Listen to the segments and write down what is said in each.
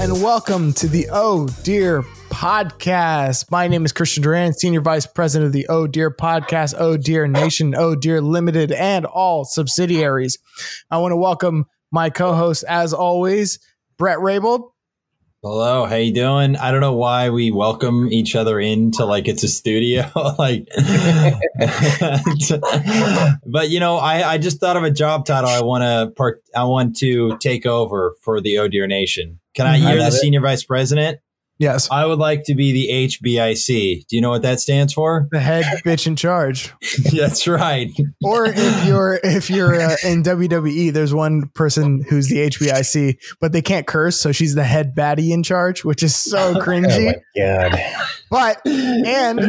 and welcome to the Oh Dear Podcast. My name is Christian Duran, Senior Vice President of the Oh Dear Podcast, Oh Dear Nation, Oh Dear Limited, and all subsidiaries. I want to welcome my co-host, as always, Bret Rabel. Hello, how you doing? I don't know why we welcome each other into like it's a studio, like. But you know, I just thought of a job title. I want to take over for the Oh Dear Nation. Can I? You're the senior vice president. Yes, I would like to be the HBIC. Do you know what that stands for? The head bitch in charge. That's right. Or if you're in WWE, there's one person who's the HBIC, but they can't curse, so she's the head baddie in charge, which is so cringy. Oh my God. But and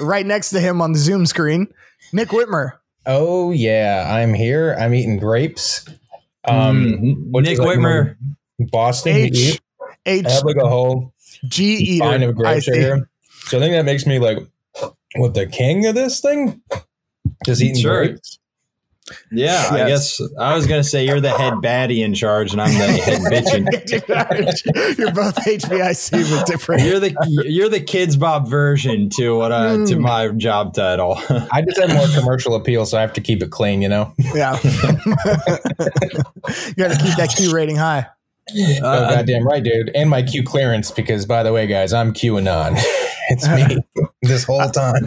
right next to him on the Zoom screen, Nick Whitmer. Oh yeah, I'm here. I'm eating grapes. Nick Whitmer, Boston. I have like a whole pint of grapes right here. So I think that makes me like, what, the king of this thing? Just eating grapes? Yeah, yes. I guess I was going to say you're the head baddie in charge and I'm the head bitch in charge. You're both HBIC but different. You're the Kids Bob version to to my job title. I just have more commercial appeal, so I have to keep it clean, you know? Yeah. You got to keep that Q rating high. Oh, goddamn right, dude. And my Q clearance, because by the way, guys, I'm QAnon. It's me this whole time.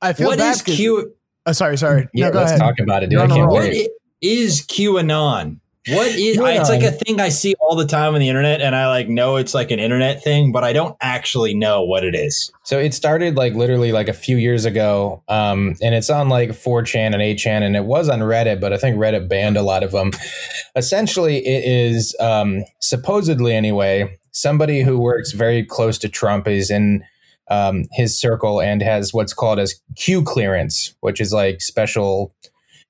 I feel bad. Is Q? Oh, sorry. Yeah, no, let's talk about it, dude. No, I can't wait. What is QAnon? What is QAnon? It's like a thing I see all the time on the internet, and I like know it's like an internet thing, but I don't actually know what it is. So it started like literally like a few years ago, and it's on like 4chan and 8chan, and it was on Reddit, but I think Reddit banned a lot of them. Essentially, it is supposedly anyway, somebody who works very close to Trump is in his circle and has what's called as Q clearance, which is like special,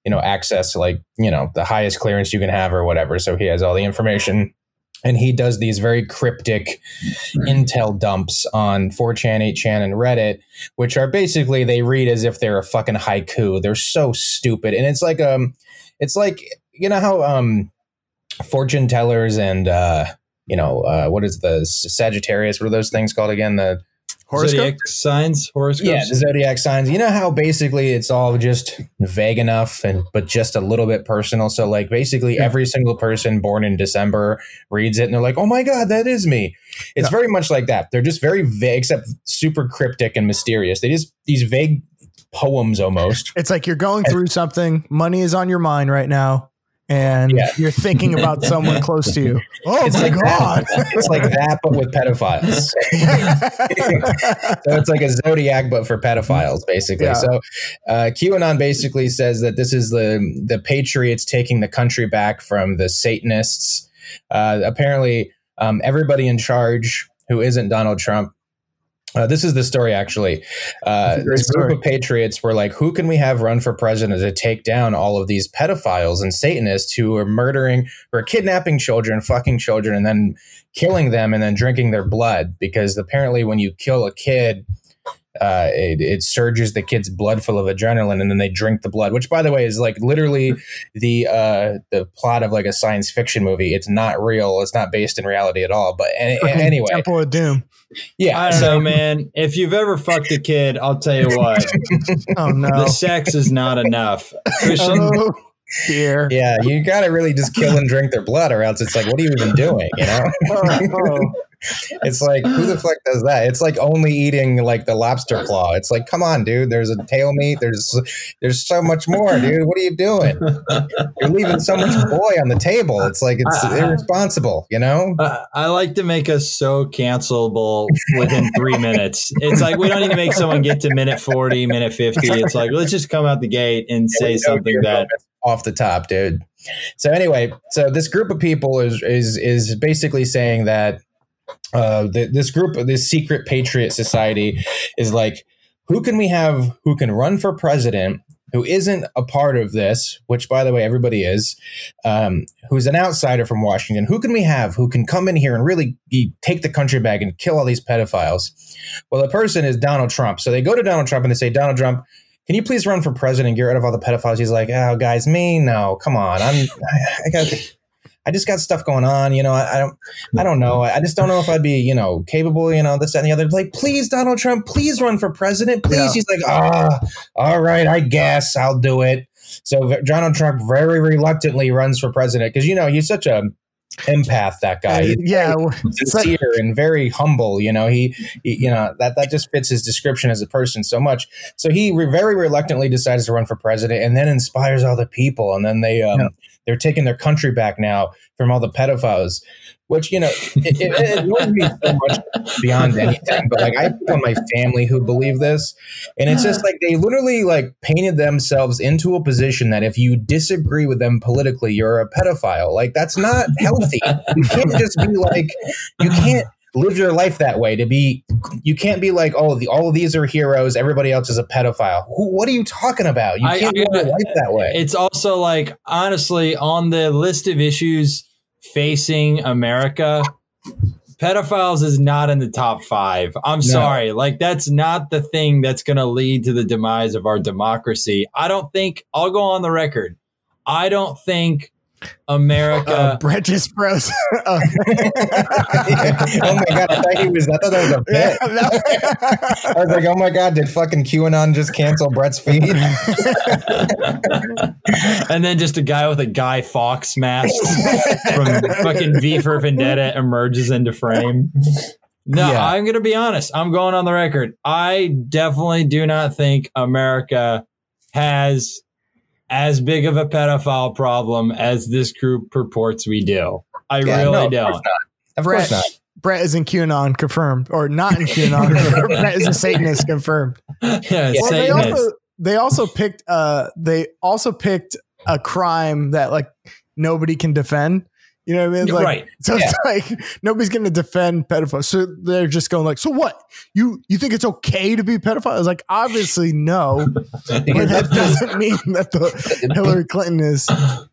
you know, access to like, you know, the highest clearance you can have or whatever. So he has all the information. And he does these very cryptic intel dumps on 4chan, 8chan, and Reddit, which are basically they read as if they're a fucking haiku. They're so stupid. And it's like you know how fortune tellers and what is the Sagittarius? What are those things called again? The zodiac signs, horoscopes. Yeah, the zodiac signs. You know how basically it's all just vague enough, but just a little bit personal. So like basically every single person born in December reads it and they're like, oh my God, that is me. It's very much like that. They're just very vague, except super cryptic and mysterious. They just these vague poems almost. It's like you're going through something. Money is on your mind right now. And you're thinking about someone close to you. Oh, it's my God. It's like that, but with pedophiles. So it's like a Zodiac, but for pedophiles, basically. Yeah. So QAnon basically says that this is the patriots taking the country back from the Satanists. Apparently, everybody in charge who isn't Donald Trump. This is the story, actually. This group of patriots were like, who can we have run for president to take down all of these pedophiles and Satanists who are murdering or kidnapping children, fucking children, and then killing them and then drinking their blood? Because apparently when you kill a kid, it surges the kid's blood full of adrenaline and then they drink the blood, which, by the way, is like literally the plot of like a science fiction movie. It's not real. It's not based in reality at all. But anyway, Temple of Doom. Yeah. I don't know, man. If you've ever fucked a kid, I'll tell you what. Oh, no. The sex is not enough. Oh, dear. Yeah. You got to really just kill and drink their blood or else it's like, what are you even doing? You know? Oh. It's like, who the fuck does that? It's like only eating like the lobster claw. It's like, come on, dude. There's a tail meat. There's so much more, dude. What are you doing? You're leaving so much boy on the table. It's like it's irresponsible, you know? I like to make us so cancelable within 3 minutes. It's like we don't even make someone get to minute 40, minute 50. It's like, let's just come out the gate and say something that off the top, dude. So anyway, so this group of people is basically saying that this secret patriot society is like, who can we have who can run for president who isn't a part of this, which, by the way, everybody is, who's an outsider from Washington? Who can we have who can come in here and really take the country back and kill all these pedophiles? Well, the person is Donald Trump. So they go to Donald Trump and they say, Donald Trump, can you please run for president and get rid of all the pedophiles? He's like, oh, guys, me? No, come on. I got I just got stuff going on. You know, I don't know. I just don't know if I'd be, you know, capable, you know, this, that, and the other. Like, please, Donald Trump, please run for president. Please. Yeah. He's like, all right, I guess I'll do it. So Donald Trump very reluctantly runs for president because, you know, he's such a empath, that guy. He's sincere and very humble. You know, he you know, that just fits his description as a person so much. So he very reluctantly decides to run for president and then inspires all the people. And then they're taking their country back now from all the pedophiles, which, you know, it wouldn't be so much beyond anything. But like, I have people in my family who believe this. And it's just like they literally like painted themselves into a position that if you disagree with them politically, you're a pedophile. Like, that's not healthy. You can't just be like, you can't live your life that way. You can't be like, oh, all of these are heroes, everybody else is a pedophile. What are you talking about? You can't live your life that way. It's also like, honestly, on the list of issues facing America, pedophiles is not in the top 5. I'm sorry. Like, that's not the thing that's going to lead to the demise of our democracy. I don't think, I'll go on the record, I don't think America. Bret just froze. Oh my god! I thought that was a bit. I was like, oh my god! Did fucking QAnon just cancel Bret's feed? And then just a guy with a Guy Fawkes mask from fucking V for Vendetta emerges into frame. No, yeah. I'm gonna be honest. I'm going on the record. I definitely do not think America has as big of a pedophile problem as this group purports we do. I really don't. Of course not. Bret is in QAnon confirmed, or not in QAnon. Bret is a Satanist confirmed. Yeah, well, Satanist. They also picked a crime that like nobody can defend. You know what I mean? Like, right. So it's like nobody's going to defend pedophiles. So they're just going like, so what? You think it's okay to be pedophile? I was like, obviously no, but that doesn't mean that the Hillary Clinton is.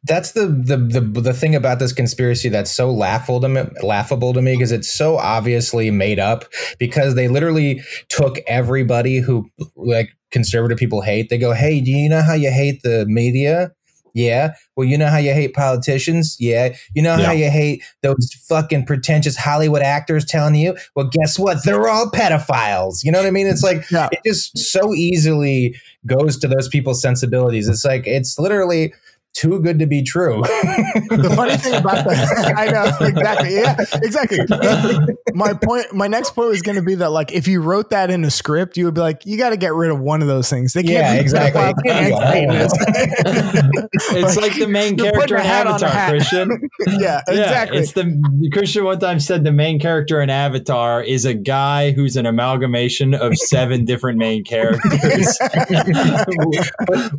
That's the thing about this conspiracy that's so laughable to me because it's so obviously made up, because they literally took everybody who like conservative people hate. They go, hey, do you know how you hate the media? Yeah. Well, you know how you hate politicians? Yeah. You know how you hate those fucking pretentious Hollywood actors telling you? Well, guess what? They're all pedophiles. You know what I mean? It's like, it just so easily goes to those people's sensibilities. It's like, it's literally too good to be true. The funny thing about that, I know, exactly. Yeah, exactly. My next point was going to be that, like, if you wrote that in a script, you would be like, you got to get rid of one of those things. They can't be exactly. It's like the main character in Avatar, Christian. Yeah, exactly. It's the Christian one time said the main character in Avatar is a guy who's an amalgamation of 7 different main characters.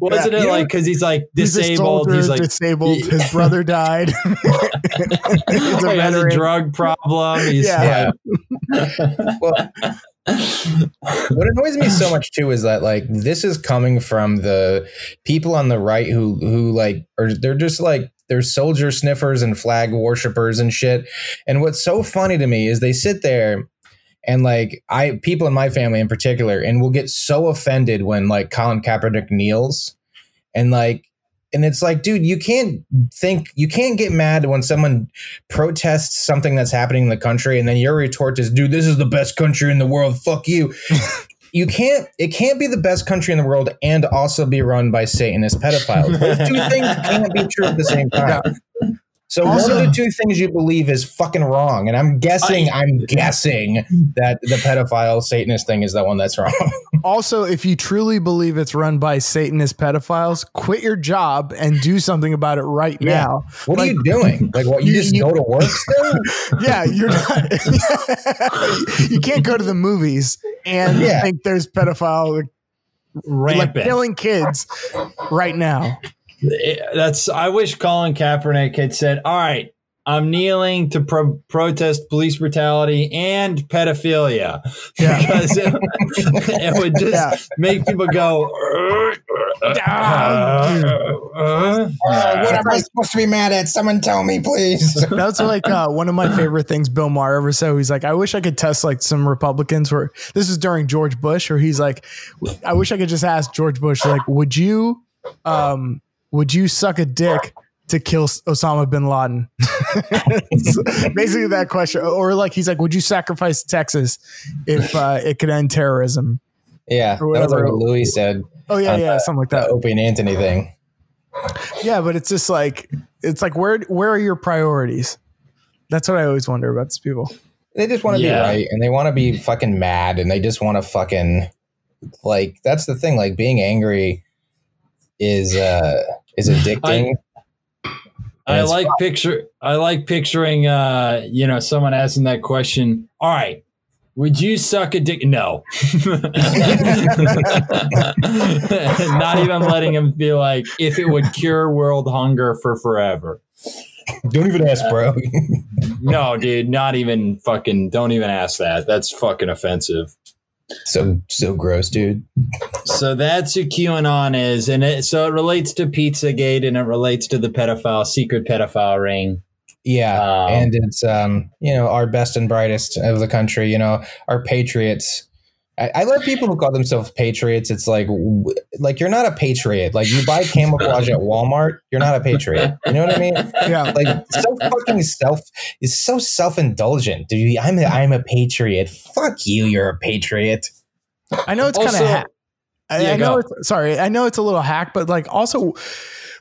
Wasn't it like, because he's like disabled. He's like disabled. His brother died. He has a drug problem. Well, what annoys me so much too is that like this is coming from the people on the right who like are, they're just like, they're soldier sniffers and flag worshipers and shit. And what's so funny to me is they sit there. And like people in my family in particular, and will get so offended when like Colin Kaepernick kneels and like. And it's like, dude, you can't get mad when someone protests something that's happening in the country. And then your retort is, dude, this is the best country in the world. Fuck you. It can't be the best country in the world and also be run by Satanist pedophiles. Those 2 things can't be true at the same time. So also, one of the 2 things you believe is fucking wrong. And I'm guessing that the pedophile Satanist thing is the one that's wrong. Also, if you truly believe it's run by Satanist pedophiles, quit your job and do something about it right now. What are you doing? Like, what, you just go to work still? Yeah, you're not. You can't go to the movies and think there's pedophile rampant. Like killing kids right now. I wish Colin Kaepernick had said, all right, I'm kneeling to protest police brutality and pedophilia, because it would just make people go, what am I supposed to be mad at? Someone tell me, please. That's like one of my favorite things Bill Maher ever said. He's like, I wish I could test like some Republicans, where this is during George Bush, or he's like, I wish I could just ask George Bush, like, would you suck a dick to kill Osama bin Laden? Basically that question. Or like, he's like, would you sacrifice Texas if it could end terrorism? Yeah. That was like what Louis said. Oh yeah. Yeah. Something like that. Opie and Anthony thing. Yeah. But it's just like, where are your priorities? That's what I always wonder about these people. They just want to be right. And they want to be fucking mad. And they just want to fucking like, that's the thing. Like being angry is addicting. I like picturing, you know, someone asking that question. All right. Would you suck a dick? No. Not even letting him be like, if it would cure world hunger for forever. Don't even ask, bro. No, dude, not even fucking, don't even ask that. That's fucking offensive. So gross, dude. So that's who QAnon is. And it relates to Pizzagate and it relates to the pedophile, secret pedophile ring. Yeah. And it's, you know, our best and brightest of the country, you know, our patriots. I love people who call themselves patriots. It's like you're not a patriot. Like you buy camouflage at Walmart. You're not a patriot. You know what I mean? Yeah. Like it's so self-indulgent, dude. I'm a patriot. Fuck you. You're a patriot. I know it's kind of hack. I know it's a little hack, but like also,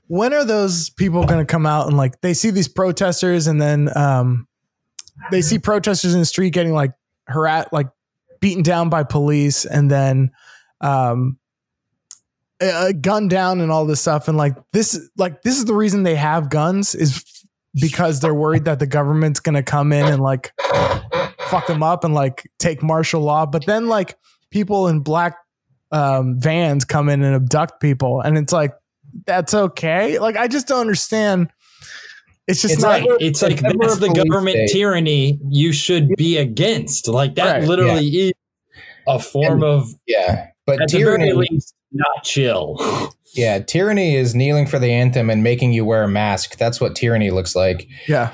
when are those people going to come out and like they see these protesters and then they see protesters in the street getting like harassed, like beaten down by police and then gunned down and all this stuff. And like this is the reason they have guns is because they're worried that the government's going to come in and like fuck them up and like take martial law. But then like people in black vans come in and abduct people. And it's like, that's okay. Like, I just don't understand. It's just not. Right. It's like that's the government state. Tyranny you should be against. Like that right. Literally is a form of but at tyranny, the very least, not chill. Yeah, tyranny is kneeling for the anthem and making you wear a mask. That's what tyranny looks like. Yeah,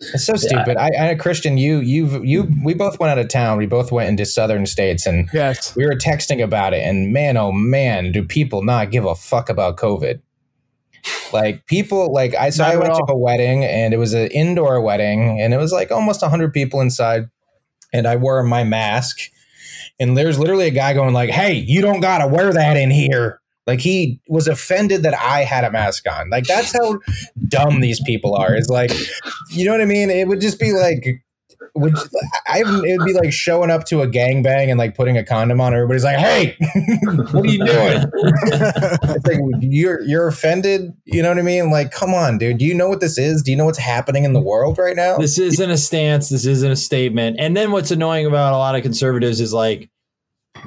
it's so stupid. I Christian, we both went out of town. We both went into southern states, and we were texting about it. And man, oh man, do people not give a fuck about COVID? Like people like I went to a wedding and it was an indoor wedding and it was like almost 100 people inside and I wore my mask and there's literally a guy going like, hey, you don't got to wear that in here. Like he was offended that I had a mask on. Like that's how dumb these people are. It's like, you know what I mean? It would just be like, it would be like showing up to a gangbang and like putting a condom on. Everybody's like, "Hey, what are you doing?" It's like you're offended. You know what I mean? Like, come on, dude. Do you know what this is? Do you know what's happening in the world right now? This isn't a stance. This isn't a statement. And then what's annoying about a lot of conservatives is like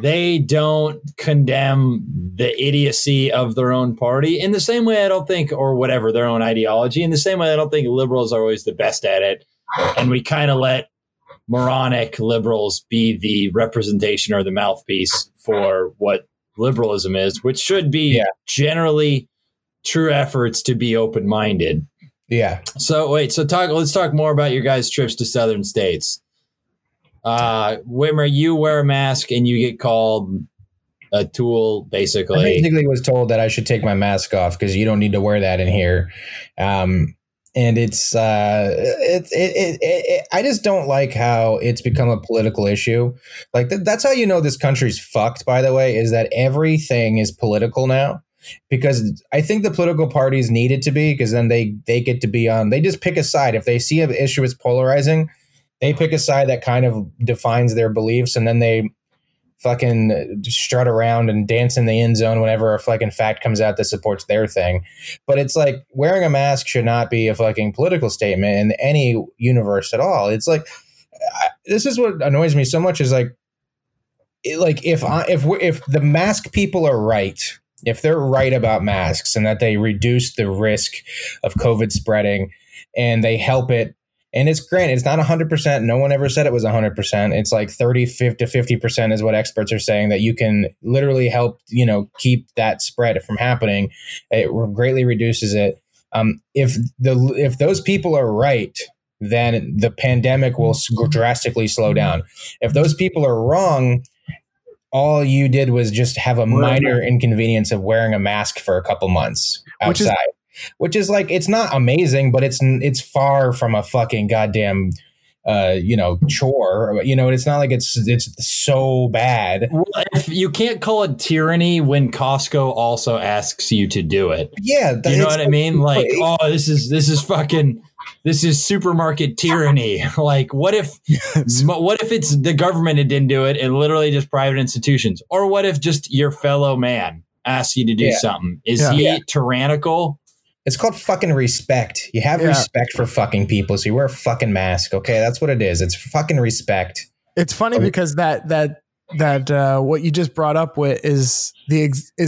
they don't condemn the idiocy of their own party in the same way. I don't think, or whatever their own ideology. In the same way, I don't think liberals are always the best at it. And we kind of let moronic liberals be the representation or the mouthpiece for what liberalism is, which should be generally true efforts to be open-minded. Yeah. So wait, let's talk more about your guys' trips to southern states. Whitmer, you wear a mask and you get called a tool, basically. I basically was told that I should take my mask off because you don't need to wear that in here. And it's I just don't like how it's become a political issue. Like that's how you know this country's fucked, by the way, is that everything is political now, because I think the political parties need it to be, because then they get to be on. They just pick a side. If they see an issue is polarizing, they pick a side that kind of defines their beliefs, and then they fucking strut around and dance in the end zone whenever a fucking fact comes out that supports their thing. But it's like wearing a mask should not be a fucking political statement in any universe at all. It's like, this is what annoys me so much is like, if the mask people are right, if they're right about masks and that they reduce the risk of COVID spreading and they help it, and it's granted, it's not 100%. No one ever said it was 100%. It's like 30% to 50% is what experts are saying, that you can literally help, you know, keep that spread from happening. It greatly reduces it. If those people are right, then the pandemic will drastically slow down. If those people are wrong, all you did was just have a minor inconvenience of wearing a mask for a couple months outside. which is like, it's not amazing, but it's far from a fucking goddamn, chore, it's not like it's so bad. Well, if you can't call it tyranny when Costco also asks you to do it. Yeah. You know what I mean? Like, this is supermarket tyranny. Like, what if it's the government that didn't do it and literally just private institutions? Or what if just your fellow man asks you to do something? Is he tyrannical? It's called fucking respect. You have respect for fucking people. So you wear a fucking mask. Okay. That's what it is. It's fucking respect. It's funny because that what you just brought up with is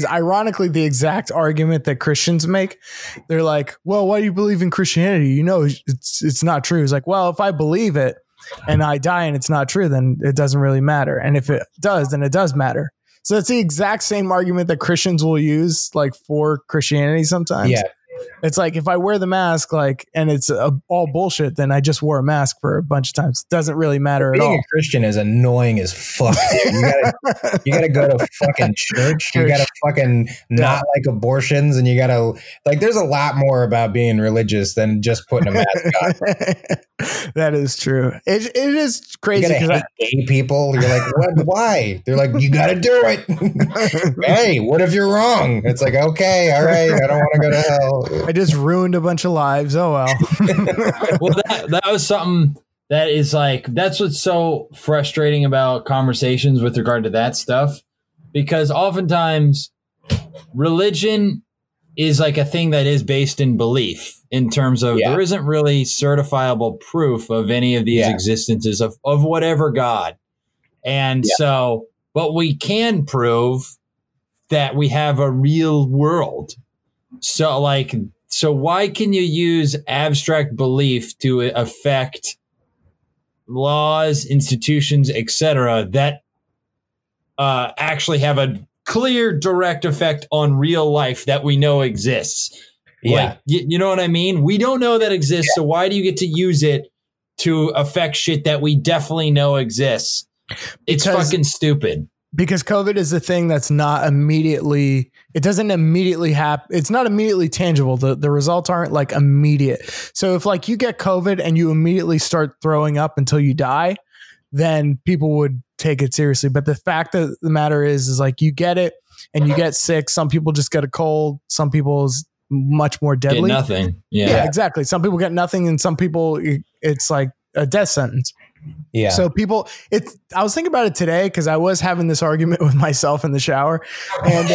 ironically the exact argument that Christians make. They're like, well, why do you believe in Christianity? You know, it's not true. It's like, well, if I believe it and I die and it's not true, then it doesn't really matter. And if it does, then it does matter. So it's the exact same argument that Christians will use like for Christianity sometimes. Yeah. It's like, if I wear the mask, like, and it's all bullshit, then I just wore a mask for a bunch of times. It doesn't really matter at all. Being a Christian is annoying as fuck. You gotta go to fucking church. You gotta fucking not like abortions, and you gotta like. There's a lot more about being religious than just putting a mask on. That is true. It is crazy. You gotta hate gay people. You're like, what? Why? They're like, you gotta do it. Hey, what if you're wrong? It's like, okay, all right. I don't want to go to hell. I just ruined a bunch of lives. Oh, well. Well, that was something that is like, that's what's so frustrating about conversations with regard to that stuff, because oftentimes religion is like a thing that is based in belief in terms of there isn't really certifiable proof of any of these existences of whatever God. And so, but we can prove that we have a real world. So like, why can you use abstract belief to affect laws, institutions, etc., that actually have a clear, direct effect on real life that we know exists? Yeah. Like, you know what I mean? We don't know that exists. Yeah. So why do you get to use it to affect shit that we definitely know exists? It's fucking stupid. Because COVID is the thing that's not immediately, it doesn't immediately happen. It's not immediately tangible. The results aren't like immediate. So if like you get COVID and you immediately start throwing up until you die, then people would take it seriously. But the fact of the matter is like you get it and you get sick. Some people just get a cold. Some people's much more deadly. Get nothing. Yeah, exactly. Some people get nothing. And some people, it's like a death sentence. Yeah. So people, I was thinking about it today because I was having this argument with myself in the shower, and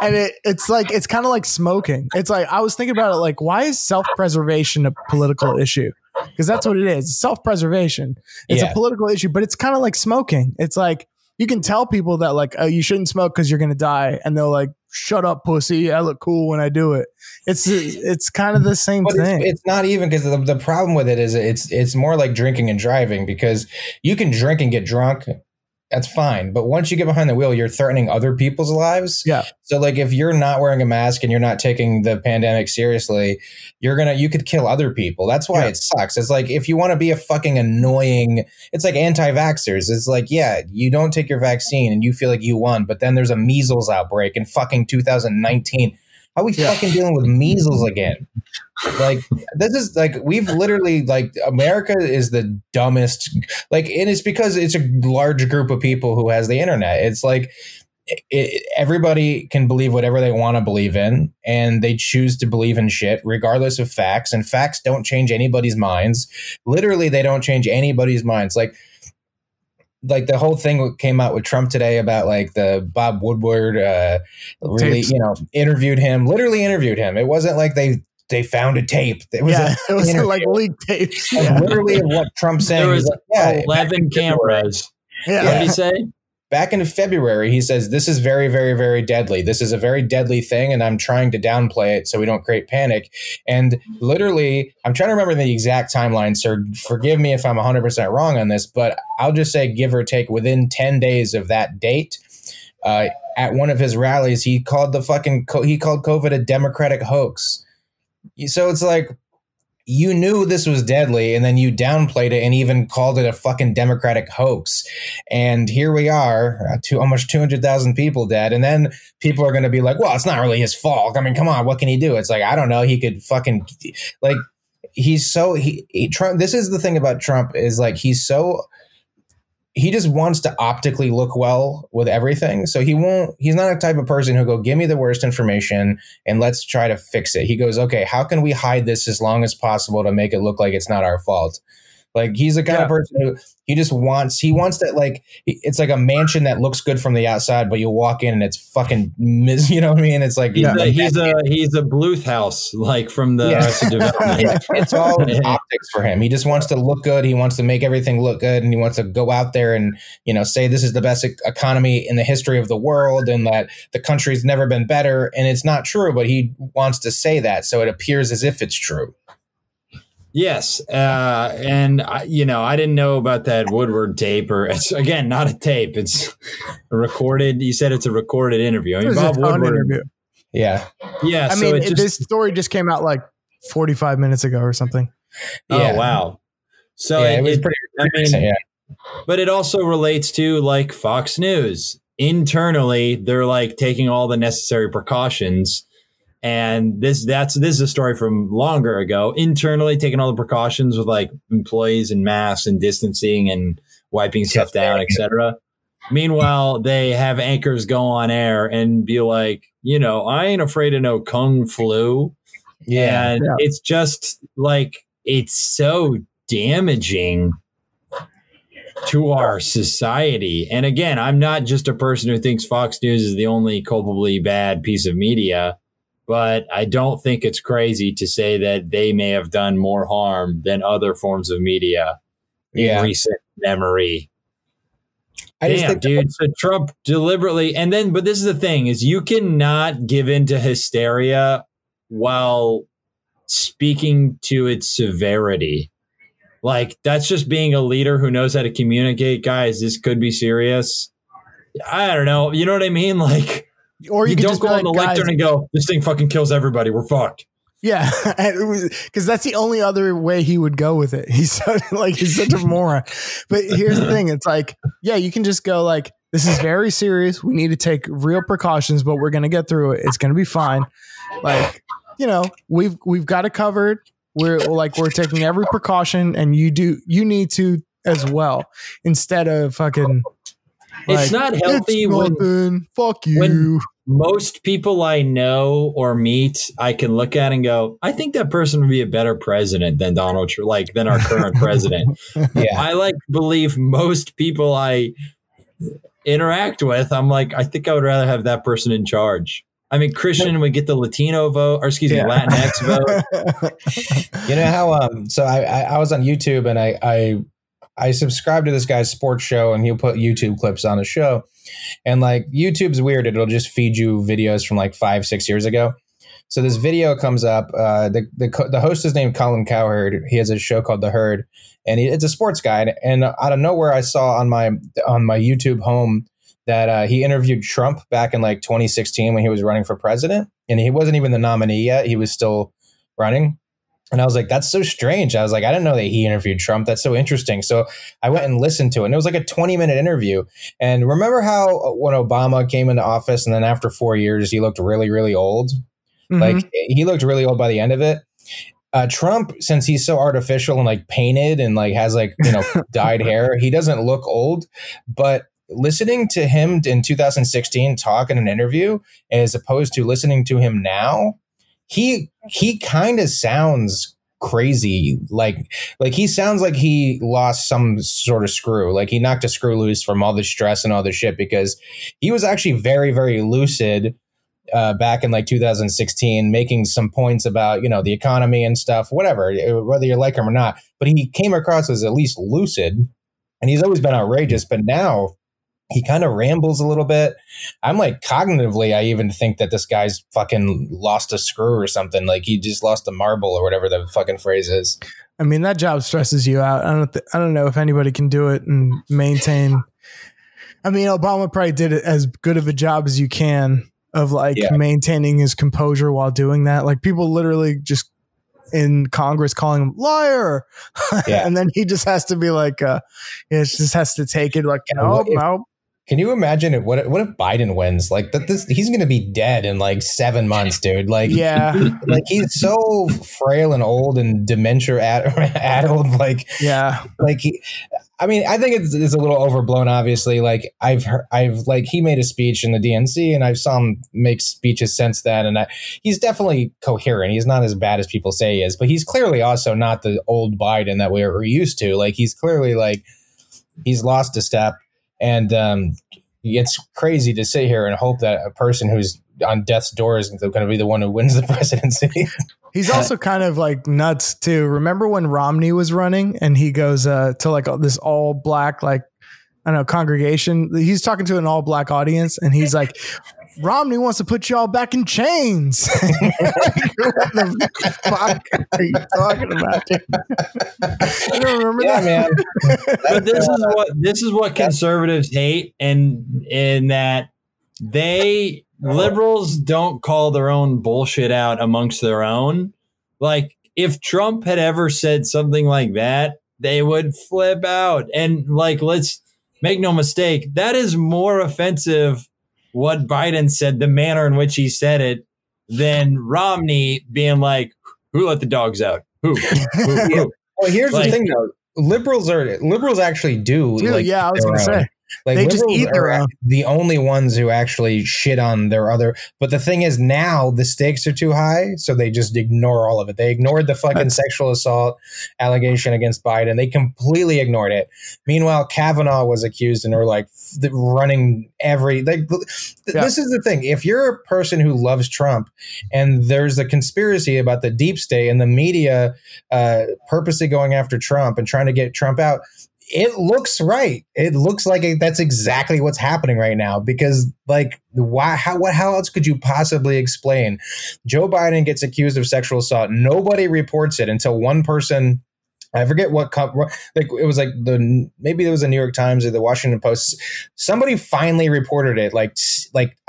and it's like, it's kind of like smoking. It's like, I was thinking about it, like, why is self-preservation a political issue? Because that's what it is. Self-preservation. It's a political issue, but it's kind of like smoking. It's like, you can tell people that like, oh, you shouldn't smoke because you're going to die. And they'll like, shut up, pussy. I look cool when I do it. It's kind of the same thing. It's not even, because the problem with it is it's more like drinking and driving, because you can drink and get drunk. That's fine. But once you get behind the wheel, you're threatening other people's lives. Yeah. So like, if you're not wearing a mask and you're not taking the pandemic seriously, you could kill other people. That's why it sucks. It's like, if you want to be a fucking annoying, it's like anti-vaxxers. It's like, yeah, you don't take your vaccine and you feel like you won, but then there's a measles outbreak in fucking 2019. How are we fucking dealing with measles again? Like, this is like, we've literally, like, America is the dumbest. Like, and it's because it's a large group of people who has the internet. It's like everybody can believe whatever they want to believe in, and they choose to believe in shit regardless of facts. And facts don't change anybody's minds. Literally, they don't change anybody's minds. Like the whole thing came out with Trump today about like the Bob Woodward really, interviewed him. It wasn't like they found a tape. It was like leaked tapes. Yeah. Literally what Trump's saying. There was like, 11 cameras. Yeah. What did he say? Back in February, he says, this is very, very, very deadly. This is a very deadly thing, and I'm trying to downplay it so we don't create panic. And literally, I'm trying to remember the exact timeline, sir. Forgive me if I'm 100% wrong on this, but I'll just say, give or take, within 10 days of that date, at one of his rallies, he called COVID a democratic hoax. So it's like, you knew this was deadly, and then you downplayed it and even called it a fucking Democratic hoax. And here we are, almost 200,000 people dead. And then people are going to be like, well, it's not really his fault. I mean, come on, what can he do? It's like, I don't know. He could fucking like, he's so Trump. This is the thing about Trump is like, he just wants to optically look well with everything. So he's not a type of person who go, give me the worst information and let's try to fix it. He goes, okay, how can we hide this as long as possible to make it look like it's not our fault? Like he's the kind of person who he wants that, like, it's like a mansion that looks good from the outside, but you walk in and it's fucking, you know what I mean? It's like, he's a Bluth house, like from the Arrested Development. It's all optics for him. He just wants to look good. He wants to make everything look good. And he wants to go out there and, you know, say this is the best economy in the history of the world and that the country's never been better. And it's not true, but he wants to say that. So it appears as if it's true. Yes. I didn't know about that Woodward tape, or it's, again, not a tape. It's a recorded. You said it's a recorded interview. I mean, Bob Woodward interview. Yeah. Yeah. I mean, this story just came out like 45 minutes ago or something. Yeah. Oh, wow. So yeah, it was pretty. I mean, but it also relates to like Fox News. Internally, they're like taking all the necessary precautions. And this is a story from longer ago, internally taking all the precautions with like employees and masks and distancing and wiping stuff down, etc. Meanwhile, they have anchors go on air and be like, you know, I ain't afraid of no kung flu. Yeah. And it's just like, it's so damaging to our society. And again, I'm not just a person who thinks Fox News is the only culpably bad piece of media. But I don't think it's crazy to say that they may have done more harm than other forms of media in recent memory. So Trump deliberately, but this is the thing, is you cannot give in to hysteria while speaking to its severity. Like, that's just being a leader who knows how to communicate, guys, this could be serious. I don't know. You know what I mean? Like, or you can don't just go on the lectern and go, this thing fucking kills everybody. We're fucked. Yeah, because that's the only other way he would go with it. He's such a moron. But here's the thing. It's like, yeah, you can just go like, this is very serious. We need to take real precautions, but we're going to get through it. It's going to be fine. Like, you know, we've got it covered. We're taking every precaution, and you need to as well, instead of fucking... It's not healthy when most people I know or meet, I can look at and go, I think that person would be a better president than Donald Trump, like than our current president. Yeah. I believe most people I interact with, I'm like, I think I would rather have that person in charge. I mean, Christian would get the Latino vote, or excuse me, Latinx vote. You know how, so I was on YouTube and I subscribe to this guy's sports show, and he'll put YouTube clips on his show. And like, YouTube's weird. It'll just feed you videos from like 5-6 years ago. So this video comes up. The host is named Colin Cowherd. He has a show called The Herd, and it's a sports guy. And out of nowhere, I saw on my YouTube home that he interviewed Trump back in like 2016 when he was running for president. And he wasn't even the nominee yet. He was still running. And I was like, that's so strange. I was like, I didn't know that he interviewed Trump. That's so interesting. So I went and listened to it. And it was like a 20-minute interview. And remember how when Obama came into office and then after 4 years, he looked really, really old? Mm-hmm. Like, he looked really old by the end of it. Trump, since he's so artificial and like painted and like has like, you know, dyed hair, he doesn't look old. But listening to him in 2016 talk in an interview as opposed to listening to him now, he kind of sounds crazy. Like he sounds like he lost some sort of screw. Like he knocked a screw loose from all the stress and all the shit, because he was actually very, very lucid back in like 2016, making some points about, you know, the economy and stuff, whatever, whether you like him or not. But he came across as at least lucid, and he's always been outrageous. But now he kind of rambles a little bit. I'm like, cognitively, I even think that this guy's fucking lost a screw or something. Like he just lost a marble or whatever the fucking phrase is. I mean, that job stresses you out. I don't know if anybody can do it and maintain. I mean, Obama probably did it as good of a job as you can of maintaining his composure while doing that. Like people literally just in Congress calling him liar. Yeah. And then he just has to be like, it just has to take it like, no. Can you imagine it? What if Biden wins? Like that, he's going to be dead in like 7 months, dude. Like, yeah, like he's so frail and old and dementia addled. Like, yeah, like he, I mean, I think it's a little overblown. Obviously, like I've he made a speech in the DNC, and I've saw him make speeches since then, and he's definitely coherent. He's not as bad as people say he is, but he's clearly also not the old Biden that we were used to. Like he's clearly like he's lost a step. And it's crazy to sit here and hope that a person who's on death's door is going to be the one who wins the presidency. He's also kind of like nuts too. Remember when Romney was running and he goes to like this all black, like, I don't know, congregation. He's talking to an all black audience and he's like, Romney wants to put you all back in chains. What the fuck are you talking about? I don't remember that, man. This is what conservatives hate, and in that they liberals don't call their own bullshit out amongst their own. Like if Trump had ever said something like that, they would flip out. And like, let's make no mistake, that is more offensive. What Biden said, the manner in which he said it, then Romney being like, who let the dogs out? Who? Well, here's the thing, though. Liberals actually do. Dude, like, yeah, I was going to say. Like, they just eat their own. The only ones who actually shit on their other. But the thing is now the stakes are too high. So they just ignore all of it. They ignored the fucking sexual assault allegation against Biden. They completely ignored it. Meanwhile, Kavanaugh was accused and were like running every. This is the thing. If you're a person who loves Trump and there's a conspiracy about the deep state and the media purposely going after Trump and trying to get Trump out. It looks right. It looks like that's exactly what's happening right now because, like, why? How else could you possibly explain? Joe Biden gets accused of sexual assault. Nobody reports it until one person. I forget what maybe it was the New York Times or the Washington Post. Somebody finally reported it like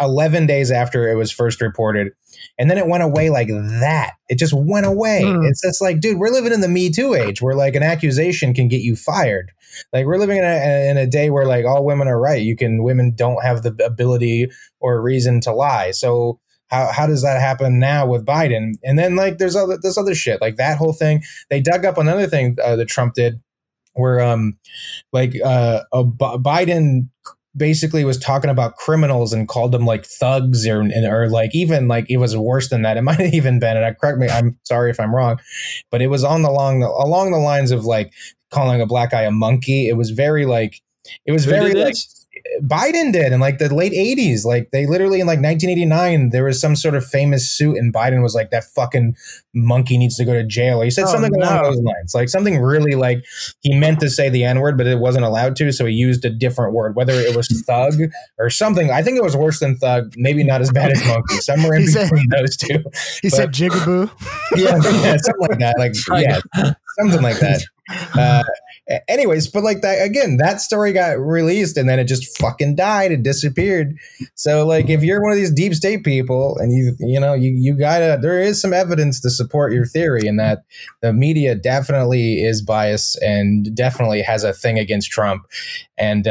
11 days after it was first reported. And then it went away like that. It just went away. Mm. It's just like, dude, we're living in the Me Too age where like an accusation can get you fired. Like we're living in a day where like all women are right. Women don't have the ability or reason to lie. So how does that happen now with Biden? And then like there's other shit like that whole thing. They dug up another thing that Trump did where Biden basically was talking about criminals and called them like thugs or like even like it was worse than that. It might have even been, and correct me, I'm sorry if I'm wrong, but it was along the lines of like calling a black guy a monkey. It was very like it was very like Biden did in like the late 80s. Like they literally in like 1989 there was some sort of famous suit and Biden was like, that fucking monkey needs to go to jail. He said something along those lines, like something really like he meant to say the N-word but it wasn't allowed to, so he used a different word, whether it was thug or something. I think it was worse than thug, maybe not as bad as monkey, somewhere in between those two. He said jigaboo. yeah something like that, like yeah, something like that. Anyways, but like that, again, that story got released and then it just fucking died. It disappeared. So like, if you're one of these deep state people and you gotta, there is some evidence to support your theory in that the media definitely is biased and definitely has a thing against Trump. And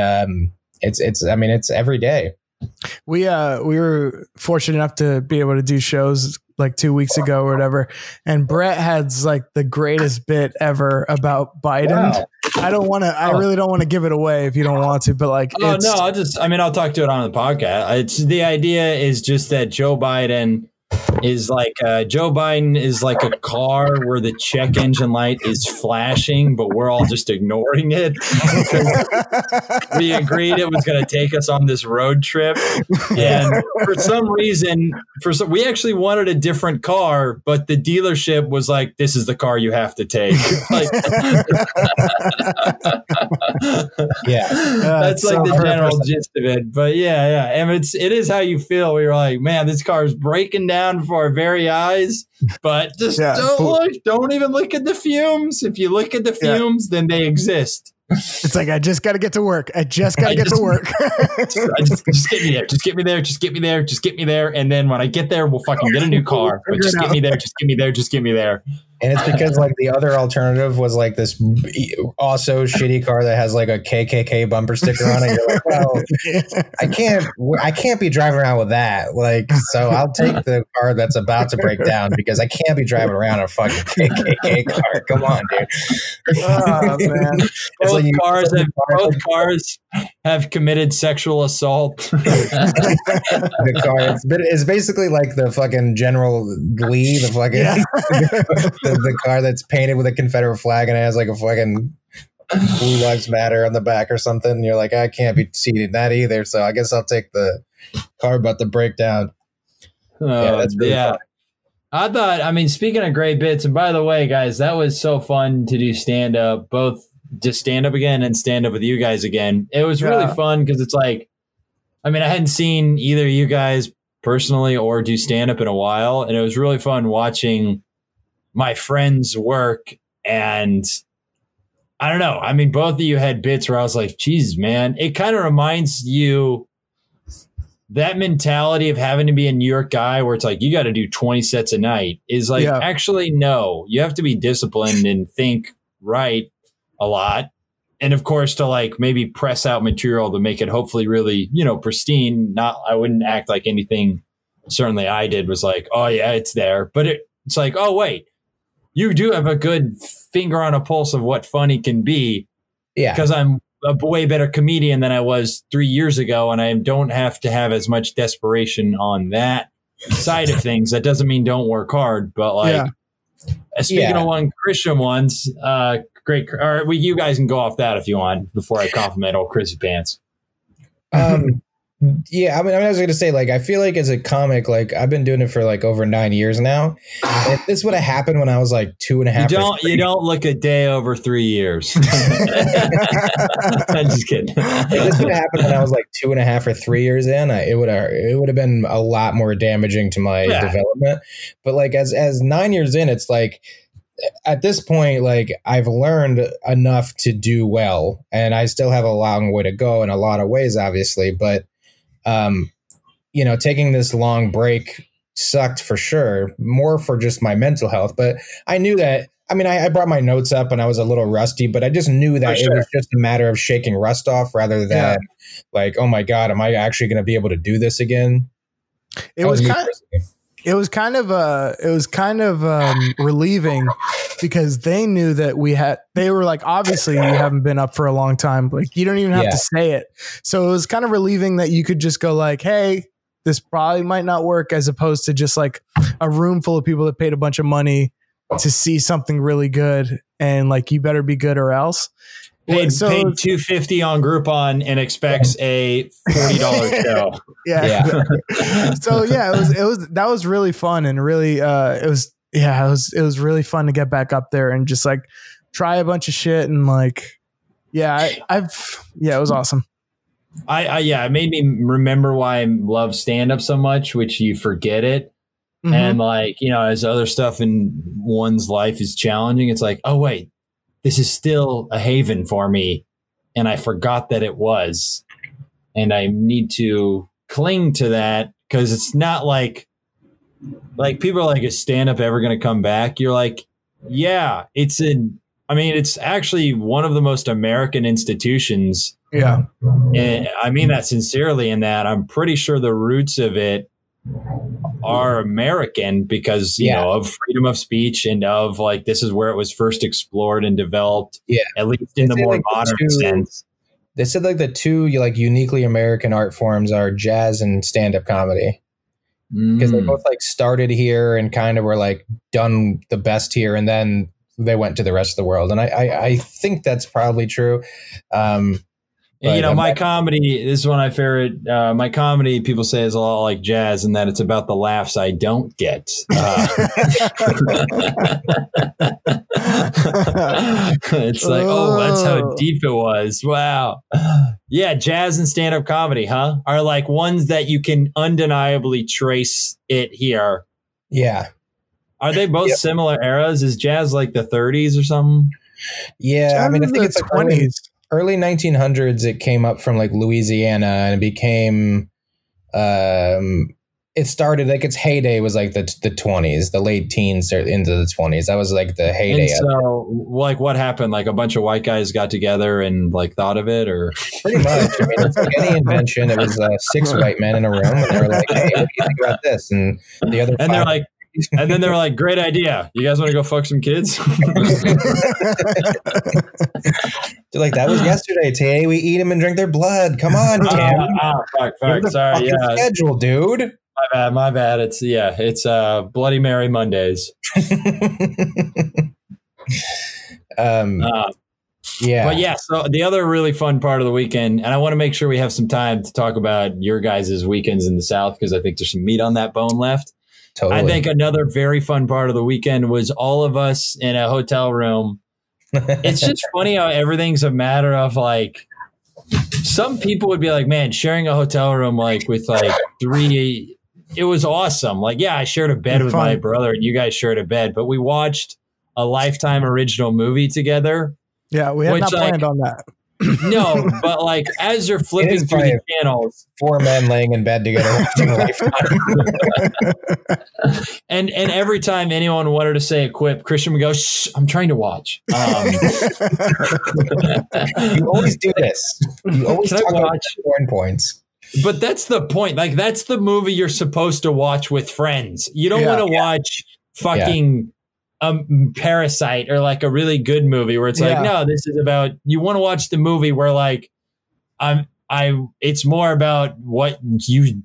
it's every day. We were fortunate enough to be able to do shows like 2 weeks ago or whatever. And Bret had like the greatest bit ever about Biden. Wow. I really don't want to give it away if you don't want to, but like, I'll talk to it on the podcast. The idea is just that Joe Biden is like a car where the check engine light is flashing, but we're all just ignoring it. We agreed it was going to take us on this road trip. And for some reason, we actually wanted a different car, but the dealership was like, this is the car you have to take. Like, yeah. That's like the general gist of it. But yeah. And it is how you feel. We were like, man, this car is breaking down for our very eyes, but just don't even look at the fumes. If you look at the fumes, then they exist. It's like, I just got to get to work. I just got to get to work. just get me there. Just get me there. Just get me there. Just get me there. And then when I get there, we'll fucking get a new car. But just get me there. Just get me there. Just get me there. And it's because like the other alternative was like this also shitty car that has like a KKK bumper sticker on it. You're like, well, I can't be driving around with that. Like, so I'll take the car that's about to break down because I can't be driving around a fucking KKK car. Come on, dude. Oh, man. Both cars have committed sexual assault. The car. It's basically like the fucking General Lee, the fucking. Yeah. The car that's painted with a Confederate flag and it has like a fucking Blue Lives Matter on the back or something. And you're like, I can't be seated that either. So I guess I'll take the car about the breakdown. Yeah, that's really fun. I mean, speaking of great bits, and by the way, guys, that was so fun to do stand up, both just stand up again and stand up with you guys again. It was really fun because it's like, I mean, I hadn't seen either you guys personally or do stand up in a while. And it was really fun watching my friends work, and I don't know. I mean, both of you had bits where I was like, geez, man, it kind of reminds you that mentality of having to be a New York guy where it's like, you got to do 20 sets a night is like, actually, no, you have to be disciplined and think right a lot. And of course, to like maybe press out material to make it hopefully really, you know, pristine. I wouldn't act like anything. Certainly I did was like, oh yeah, it's there. But it's like, oh wait, you do have a good finger on a pulse of what funny can be. Yeah. Because I'm a way better comedian than I was 3 years ago. And I don't have to have as much desperation on that side of things. That doesn't mean don't work hard, but like speaking of one Christian ones, great. Or you guys can go off that if you want before I compliment old Chrissy Pants. Yeah, I mean, I was going to say, like, I feel like as a comic, like, I've been doing it for, like, over 9 years now. And if this would have happened when I was, like, 2.5 You don't look a day over 3 years. I'm just kidding. If this would have happened when I was, like, 2.5 or 3 years in, it would have been a lot more damaging to my development. But, like, as 9 years in, it's, like, at this point, like, I've learned enough to do well. And I still have a long way to go in a lot of ways, obviously. But you know, taking this long break sucked for sure, more for just my mental health. But I knew that, I mean, I brought my notes up and I was a little rusty, but I just knew that it was just a matter of shaking rust off rather than like, oh my God, am I actually going to be able to do this again? It was kind of relieving because they knew that they were like, obviously you haven't been up for a long time. Like you don't even have to say it. So it was kind of relieving that you could just go like, hey, this probably might not work, as opposed to just like a room full of people that paid a bunch of money to see something really good. And like, you better be good or else. Paid $250 on Groupon and expects a $40 show. So that was really fun and really it was really fun to get back up there and just like try a bunch of shit and like it was awesome. It made me remember why I love stand up so much, which you forget it. Mm-hmm. And like, you know, as other stuff in one's life is challenging, it's like, oh wait, this is still a haven for me. And I forgot that it was, and I need to cling to that. Cause it's not like people are like, is stand up ever going to come back? You're like, yeah, it's actually one of the most American institutions. Yeah. And I mean that sincerely, in that I'm pretty sure the roots of it are American because, you know, of freedom of speech and of like, this is where it was first explored and developed, at least in the more like modern sense. They said like the two like uniquely American art forms are jazz and stand-up comedy because they both like started here and kind of were like done the best here. And then they went to the rest of the world. And I think that's probably true. You know, my comedy, this is one I favorite. My comedy, people say, is a lot like jazz in that it's about the laughs I don't get. It's like, oh, that's how deep it was. Wow. Yeah, jazz and stand-up comedy, huh? Are like ones that you can undeniably trace it here. Yeah. Are they both similar eras? Is jazz like the 30s or something? Yeah, jazz, I mean, I think it's the 20s. Early 1900s, it came up from like Louisiana and it became it started like its heyday was like the 20s, the late teens or into the 20s. That was like the heyday. And so like what happened? Like a bunch of white guys got together and like thought of it or? Pretty much. I mean, it's like any invention. It was six white men in a room and they were like, hey, what do you think about this? And the other and they're like, and then they were like, great idea. You guys want to go fuck some kids? They're like, that was yesterday. Today we eat them and drink their blood. Come on, Cam. Fuck. Sorry. Yeah. Schedule, dude. My bad. It's Bloody Mary Mondays. Yeah. But yeah, so the other really fun part of the weekend, and I want to make sure we have some time to talk about your guys' weekends in the South, because I think there's some meat on that bone left. Totally. I think another very fun part of the weekend was all of us in a hotel room. It's just funny how everything's a matter of like, some people would be like, man, sharing a hotel room like with like three, it was awesome. Like, yeah, I shared a bed with my brother and you guys shared a bed, but we watched a Lifetime original movie together. Yeah, we had not planned on that. No, but like as you're flipping through the channels, four men laying in bed together watching Lifetime. and every time anyone wanted to say a quip, Christian would go, shh, I'm trying to watch. You always do this. You always talk about porn points. But that's the point. Like that's the movie you're supposed to watch with friends. You don't want to watch fucking Parasite or like a really good movie where it's like, no, this is about, you want to watch the movie where like it's more about what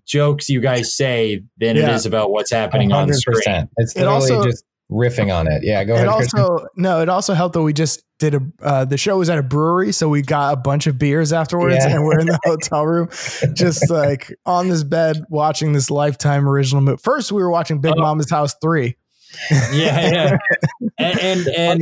jokes you guys say than it is about what's happening 100%. On screen. It's literally just riffing on it. Yeah, go ahead. It also helped that we just did the show was at a brewery, so we got a bunch of beers afterwards, and we're in the hotel room, just like on this bed watching this Lifetime original movie. First, we were watching Big Mama's House 3. Yeah. And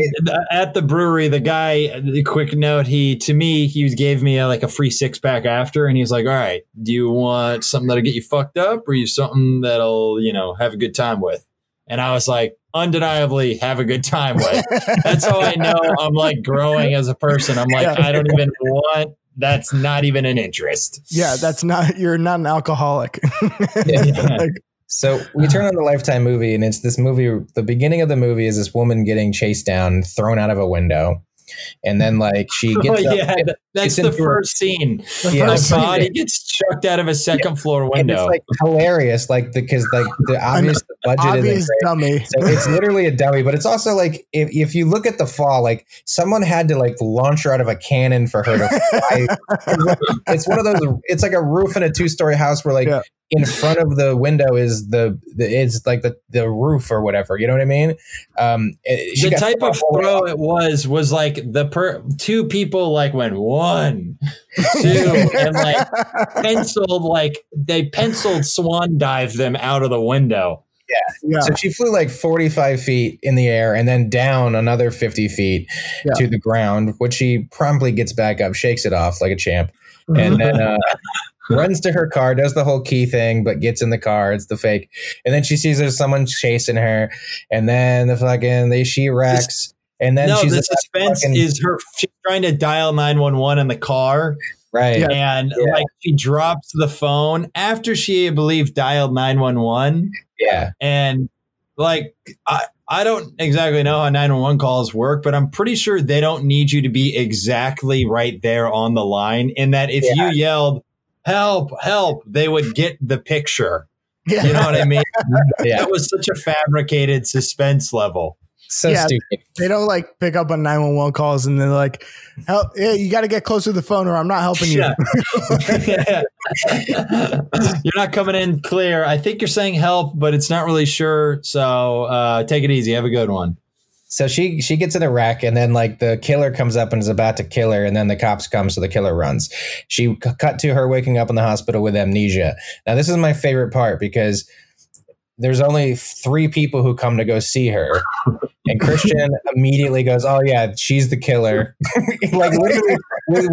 at the brewery, the guy, the quick note, he gave me a free 6-pack after, and he's like, all right, do you want something that'll get you fucked up, or you something that'll, have a good time with? And I was like, undeniably have a good time with. That's how I know I'm like growing as a person. I'm like, I don't even want. That's not even an interest. Yeah. That's not, you're not an alcoholic. So we turn on the Lifetime movie, and it's this movie. The beginning of the movie is this woman getting chased down, thrown out of a window. And then she gets up. Yeah, that's the first scene. Her body gets chucked out of a second floor window. And it's hilarious, because the obvious budget is dummy. So it's literally a dummy, but it's also if you look at the fall, someone had to launch her out of a cannon for her to fly. It's one of those. It's like a roof in a 2-story house where in front of the window is the roof or whatever. You know what I mean? The type of throw it was two people went 1, 2 and penciled swan dived them out of the window. Yeah. So she flew 45 feet in the air and then down another 50 feet to the ground, which she promptly gets back up, shakes it off like a champ. And then, runs to her car, does the whole key thing, but gets in the car. It's the fake. And then she sees there's someone chasing her. And then she wrecks. And then the suspense is her. She's trying to dial 911 in the car. Right. And she drops the phone after she, I believe, dialed 911. Yeah. And I don't exactly know how 911 calls work, but I'm pretty sure they don't need you to be exactly right there on the line. And that if you yelled, help, they would get the picture. Yeah. You know what I mean? Yeah. That was such a fabricated suspense level. So stupid. They don't pick up on 911 calls and they're like, help, you got to get closer to the phone or I'm not helping you. Yeah. You're not coming in clear. I think you're saying help, but it's not really sure. So take it easy. Have a good one. So she gets in a wreck, and then the killer comes up and is about to kill her, and then the cops come, so the killer runs. She cut to her waking up in the hospital with amnesia. Now, this is my favorite part because there's only 3 people who come to go see her. And Christian immediately goes, oh, yeah, she's the killer. Literally,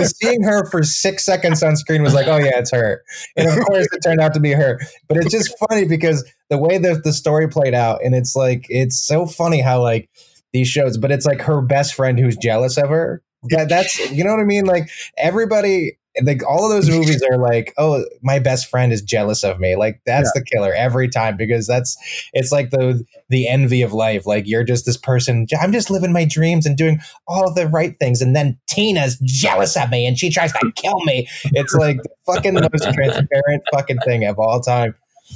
seeing her for 6 seconds on screen was like, oh, yeah, it's her. And, of course, it turned out to be her. But it's just funny because the way that the story played out, and it's so funny how, these shows, but it's her best friend who's jealous of her. That's, you know what I mean? Everybody Like all of those movies are like, oh, my best friend is jealous of me. Like that's the killer every time, because that's, it's like the envy of life. Like you're just this person. I'm just living my dreams and doing all the right things. And then Tina's jealous of me and she tries to kill me. It's like the fucking most transparent fucking thing of all time.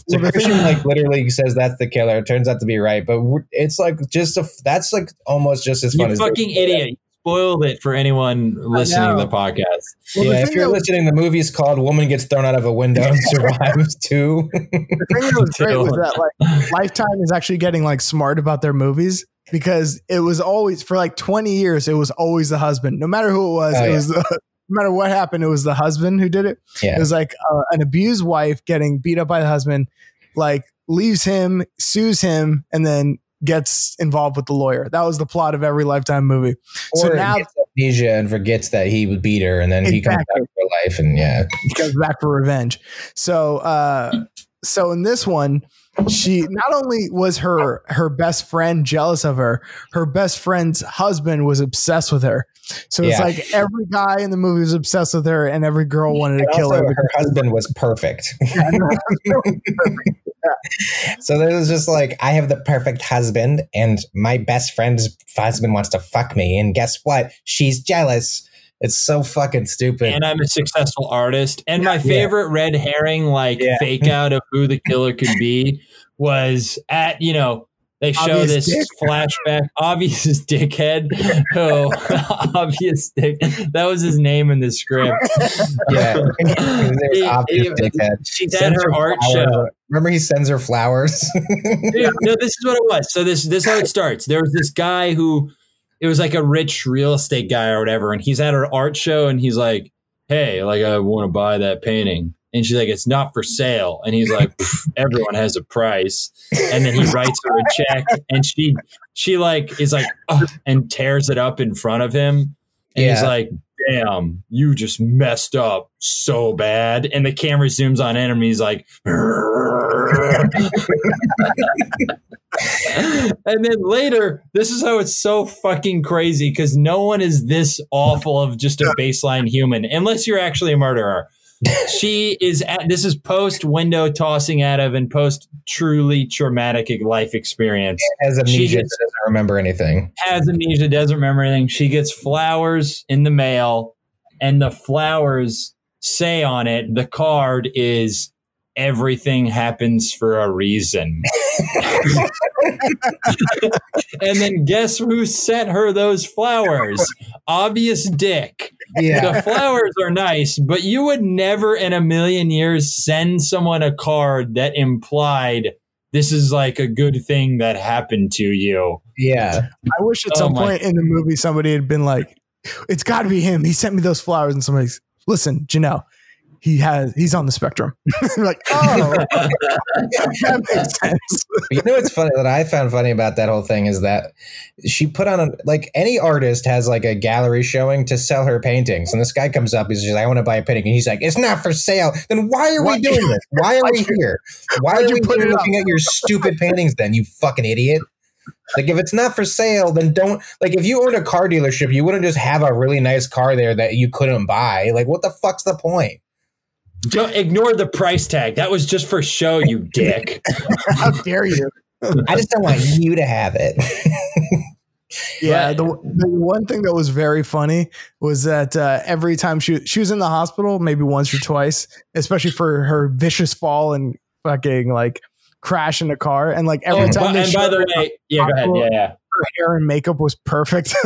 So Christian like literally says that's the killer. It turns out to be right. But it's like just a, that's like almost just as fun as fucking idiot. Spoiled it for anyone listening to the podcast. Well, yeah, if you're listening, the movie's called "Woman Gets Thrown Out of a Window and Survives" too. The thing that was great was that like Lifetime is actually getting like smart about their movies, because it was always for like 20 years it was always the husband, no matter who it was. It was the, no matter what happened, it was the husband who did it. Yeah. It was like an abused wife getting beat up by the husband, like leaves him, sues him, and then gets involved with the lawyer. That was the plot of every Lifetime movie. Or so now he gets amnesia and forgets that he would beat her, and then he comes back for life, and he comes back for revenge. So so in this one, she not only was her best friend jealous of her, her best friend's husband was obsessed with her. So it's like every guy in the movie was obsessed with her, and every girl wanted to kill her. Her husband was perfect. So there was just like, I have the perfect husband, and my best friend's husband wants to fuck me, and guess what? She's jealous. It's so fucking stupid. And I'm a successful artist. And my favorite red herring, like fake out of who the killer could be, was at, you know, they show obvious this flashback, obvious dickhead. Oh, obvious dick. That was his name in the script. Yeah. She's at her art show. Remember, he sends her flowers. Dude, no, this is what it was. So this is how it starts. There was this guy who, it was like a rich real estate guy or whatever, and he's at her art show, and he's like, "Hey, like I want to buy that painting." And she's like, "It's not for sale." And he's like, "Everyone has a price." And then he writes her a check, and she like is like, "Oh," and tears it up in front of him. And he's like, "Damn, you just messed up so bad." And the camera zooms on him, and he's like, and then later, this is how it's so fucking crazy, because no one is this awful of just a baseline human, unless you're actually a murderer. She is at, this is post window tossing out of and post truly traumatic life experience. Has amnesia, doesn't remember anything. Has amnesia, doesn't remember anything. She gets flowers in the mail, and the flowers say on it, the card is "Everything happens for a reason." And then guess who sent her those flowers? Obvious dick. Yeah. The flowers are nice, but you would never in a million years send someone a card that implied this is like a good thing that happened to you. Yeah. I wish at some point in the movie somebody had been like, "It's got to be him. He sent me those flowers." And somebody's, "Listen, Janelle, he's on the spectrum." Like, oh, that makes sense. You know what's funny that I found funny about that whole thing is that she put on like any artist has like a gallery showing to sell her paintings, and this guy comes up, he's just like, "I want to buy a painting," and he's like, "It's not for sale." Then why are we doing this? Why are we here? Why are we looking at your stupid paintings? Then you fucking idiot. Like, if it's not for sale, then don't, like, if you owned a car dealership, you wouldn't just have a really nice car there that you couldn't buy. Like, what the fuck's the point? Don't ignore the price tag. That was just for show, you dick. How dare you? I just don't want you to have it. Yeah. The one thing that was very funny was that every time she was in the hospital, maybe once or twice, especially for her vicious fall and fucking like crash in the car. And like every time. And by the way, go ahead. Yeah. Her hair and makeup was perfect.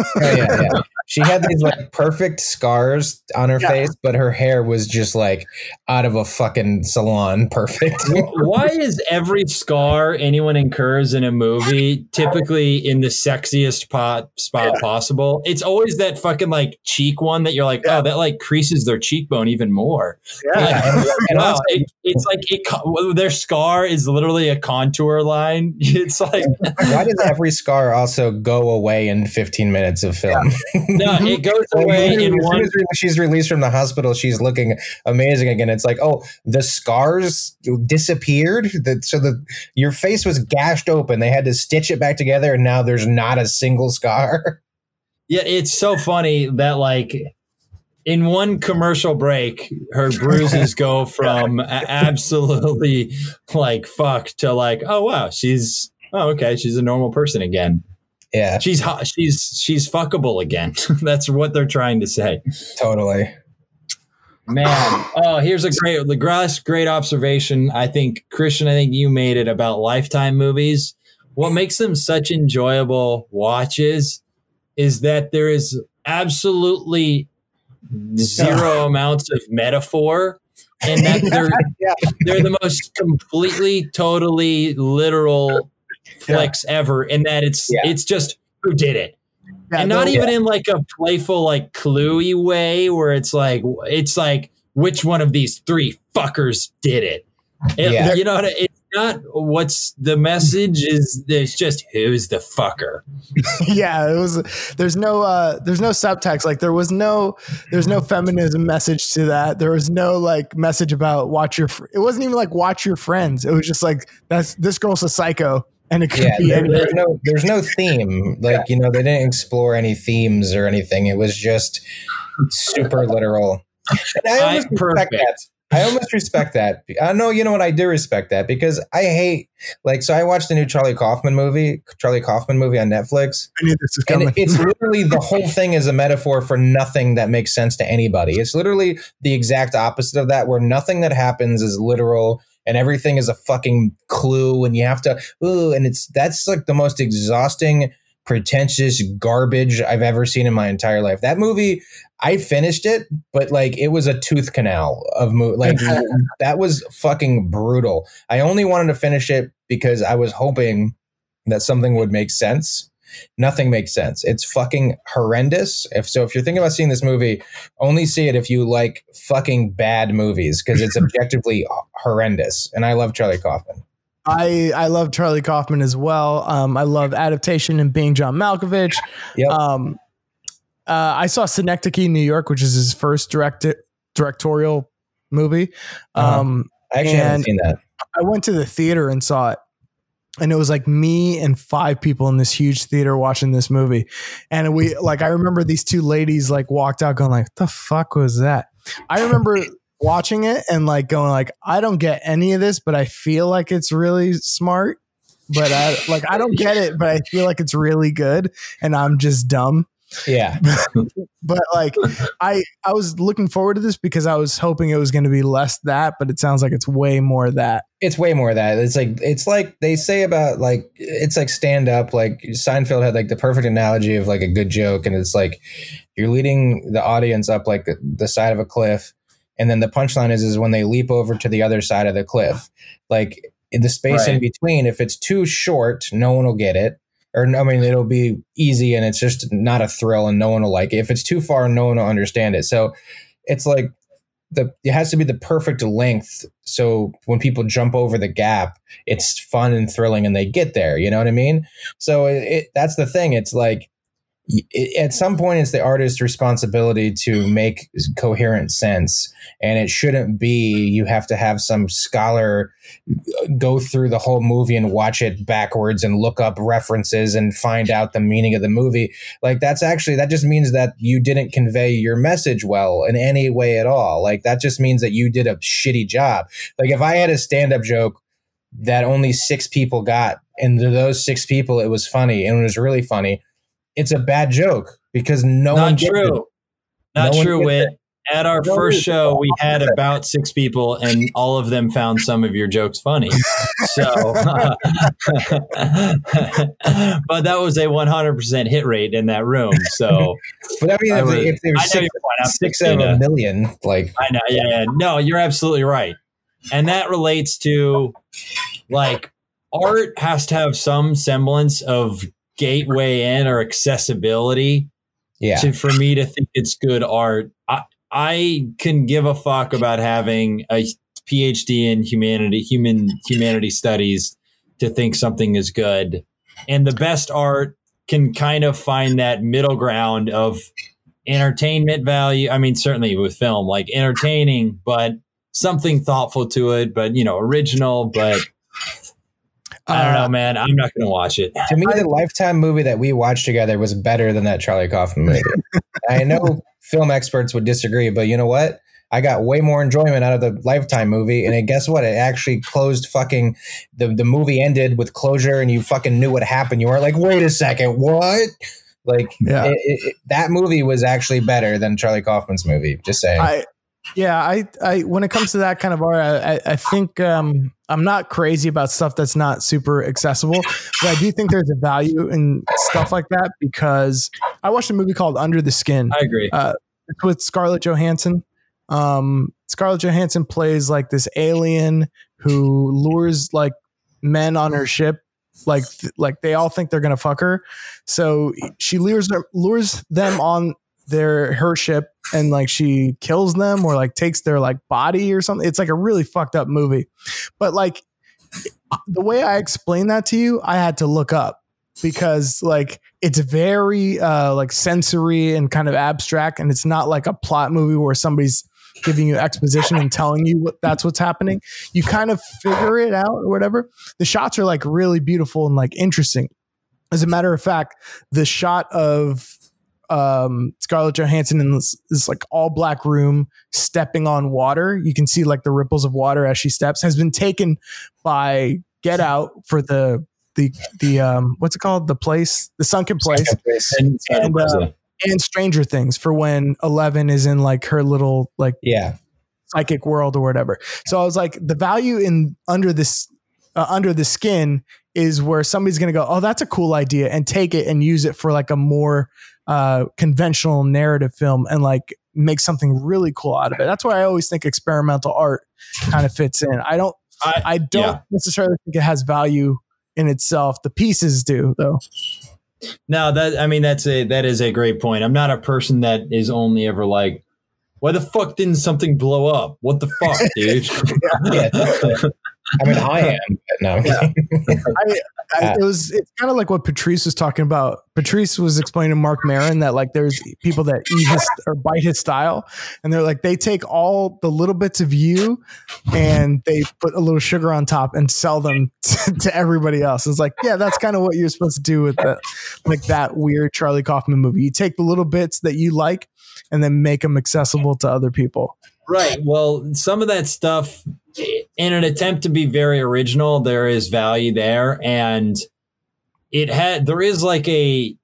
She had these like perfect scars on her face, but her hair was just like out of a fucking salon. Perfect. Why is every scar anyone incurs in a movie typically in the sexiest spot possible? It's always that fucking like cheek one that you're like, oh, that like creases their cheekbone even more. Yeah. Like, wow, it's like their scar is literally a contour line. It's like, why does every scar also go away in 15 minutes of film? Yeah. No, it goes away in one. She's released from the hospital. She's looking amazing again. It's like, oh, the scars disappeared. Your face was gashed open. They had to stitch it back together, and now there's not a single scar. Yeah, it's so funny that like in one commercial break, her bruises go from absolutely like fuck to like, oh wow, she's, oh okay, she's a normal person again. Yeah, she's hot. She's fuckable again. That's what they're trying to say. Totally. Man, oh, here's a great observation. I think, Christian, I think you made it about Lifetime movies. What makes them such enjoyable watches is that there is absolutely zero amounts of metaphor, and that they're the most completely, totally literal flicks ever, and that it's just who did it. And not even in like a playful, like cluey way where it's like which one of these three fuckers did it. You know, it's not what's the message is. It's just who's the fucker. It was. There's no subtext. Like there's no feminism message to that. There was no like message about watch your. It wasn't even like watch your friends. It was just like this girl's a psycho. And it could be there's no theme. Like, you know, they didn't explore any themes or anything. It was just super literal. And I almost respect that. No, you know what? I do respect that because I hate, like, so I watched the new Charlie Kaufman movie on Netflix. I knew this was coming. And it's literally the whole thing is a metaphor for nothing that makes sense to anybody. It's literally the exact opposite of that, where nothing that happens is literal. And everything is a fucking clue, and you have to. Ooh, and that's like the most exhausting, pretentious garbage I've ever seen in my entire life. That movie, I finished it, but like it was a tooth canal of movie. Like that was fucking brutal. I only wanted to finish it because I was hoping that something would make sense. Nothing makes sense. It's fucking horrendous. If you're thinking about seeing this movie, only see it if you like fucking bad movies, because it's objectively horrendous. And I love Charlie Kaufman. I love Charlie Kaufman as well. I love Adaptation and Being John Malkovich. Yep. I saw Synecdoche in New York, which is his first directorial movie. I actually haven't seen that. I went to the theater and saw it. And it was like me and five people in this huge theater watching this movie. And we like, I remember these two ladies like walked out going like, the fuck was that? I remember watching it and like going like, I don't get any of this, but I feel like it's really smart, but I don't get it, but I feel like it's really good. And I'm just dumb. Yeah. But like, I was looking forward to this because I was hoping it was going to be less that, but it sounds like it's way more that. It's way more that. It's like they say about like, it's like stand up. Like Seinfeld had like the perfect analogy of like a good joke. And it's like, you're leading the audience up like the side of a cliff. And then the punchline is when they leap over to the other side of the cliff, like in the space in between, if it's too short, no one will get it. Or, I mean, it'll be easy and it's just not a thrill and no one will like it. If it's too far, no one will understand it. So it's like it has to be the perfect length. So when people jump over the gap, it's fun and thrilling and they get there. You know what I mean? So that's the thing. It's like at some point, it's the artist's responsibility to make coherent sense. And it shouldn't be you have to have some scholar go through the whole movie and watch it backwards and look up references and find out the meaning of the movie. Like that just means that you didn't convey your message well in any way at all. Like that just means that you did a shitty job. Like if I had a stand-up joke that only six people got, and to those six people, it was funny and it was really funny. It's a bad joke because Not true. At our first show, we had about six people and all of them found some of your jokes funny. So, but that was a 100% hit rate in that room. So, but I mean, if there's six out of a million, like I know, yeah, no, you're absolutely right, and that relates to like art has to have some semblance of gateway in or accessibility for me to think it's good art. I can give a fuck about having a PhD in humanity studies to think something is good. And the best art can kind of find that middle ground of entertainment value. I mean, certainly with film, like entertaining, but something thoughtful to it, but, you know, original, but I don't know, man. I'm not going to watch it. To me, the Lifetime movie that we watched together was better than that Charlie Kaufman movie. I know film experts would disagree, but you know what? I got way more enjoyment out of the Lifetime movie. And guess what? It actually closed fucking the movie ended with closure and you fucking knew what happened. You weren't like, wait a second, what? Like yeah. That movie was actually better than Charlie Kaufman's movie. Just saying. I when it comes to that kind of art, I think I'm not crazy about stuff that's not super accessible, but I do think there's a value in stuff like that because I watched a movie called Under the Skin. I agree. It's with Scarlett Johansson. Scarlett Johansson plays like this alien who lures like men on her ship. Like they all think they're going to fuck her. So she lures them on her ship and like she kills them or like takes their like body or something. It's like a really fucked up movie. But like the way I explained that to you, I had to look up because like it's very like sensory and kind of abstract. And it's not like a plot movie where somebody's giving you exposition and telling you that's what's happening. You kind of figure it out or whatever. The shots are like really beautiful and like interesting. As a matter of fact, the shot of Scarlett Johansson in this like all black room stepping on water, you can see like the ripples of water as she steps, has been taken by Get Out for the what's it called? The place, the sunken place. And Stranger Things for when Eleven is in like her little like psychic world or whatever. So I was like, the value in Under the Skin is where somebody's going to go, oh, that's a cool idea, and take it and use it for like a more conventional narrative film and like make something really cool out of it. That's why I always think experimental art kind of fits in. I don't necessarily think it has value in itself. The pieces do though. No, that is a great point. I'm not a person that is only ever like, why the fuck didn't something blow up? What the fuck, dude? I mean, I am. No, it's kind of like what Patrice was talking about. Patrice was explaining to Mark Maron that like there's people that eat his or bite his style, and they're like they take all the little bits of you and they put a little sugar on top and sell them to everybody else. It's like that's kind of what you're supposed to do with that weird Charlie Kaufman movie. You take the little bits that you like and then make them accessible to other people. Right. Well, some of that stuff, in an attempt to be very original, there is value there. And there is like a,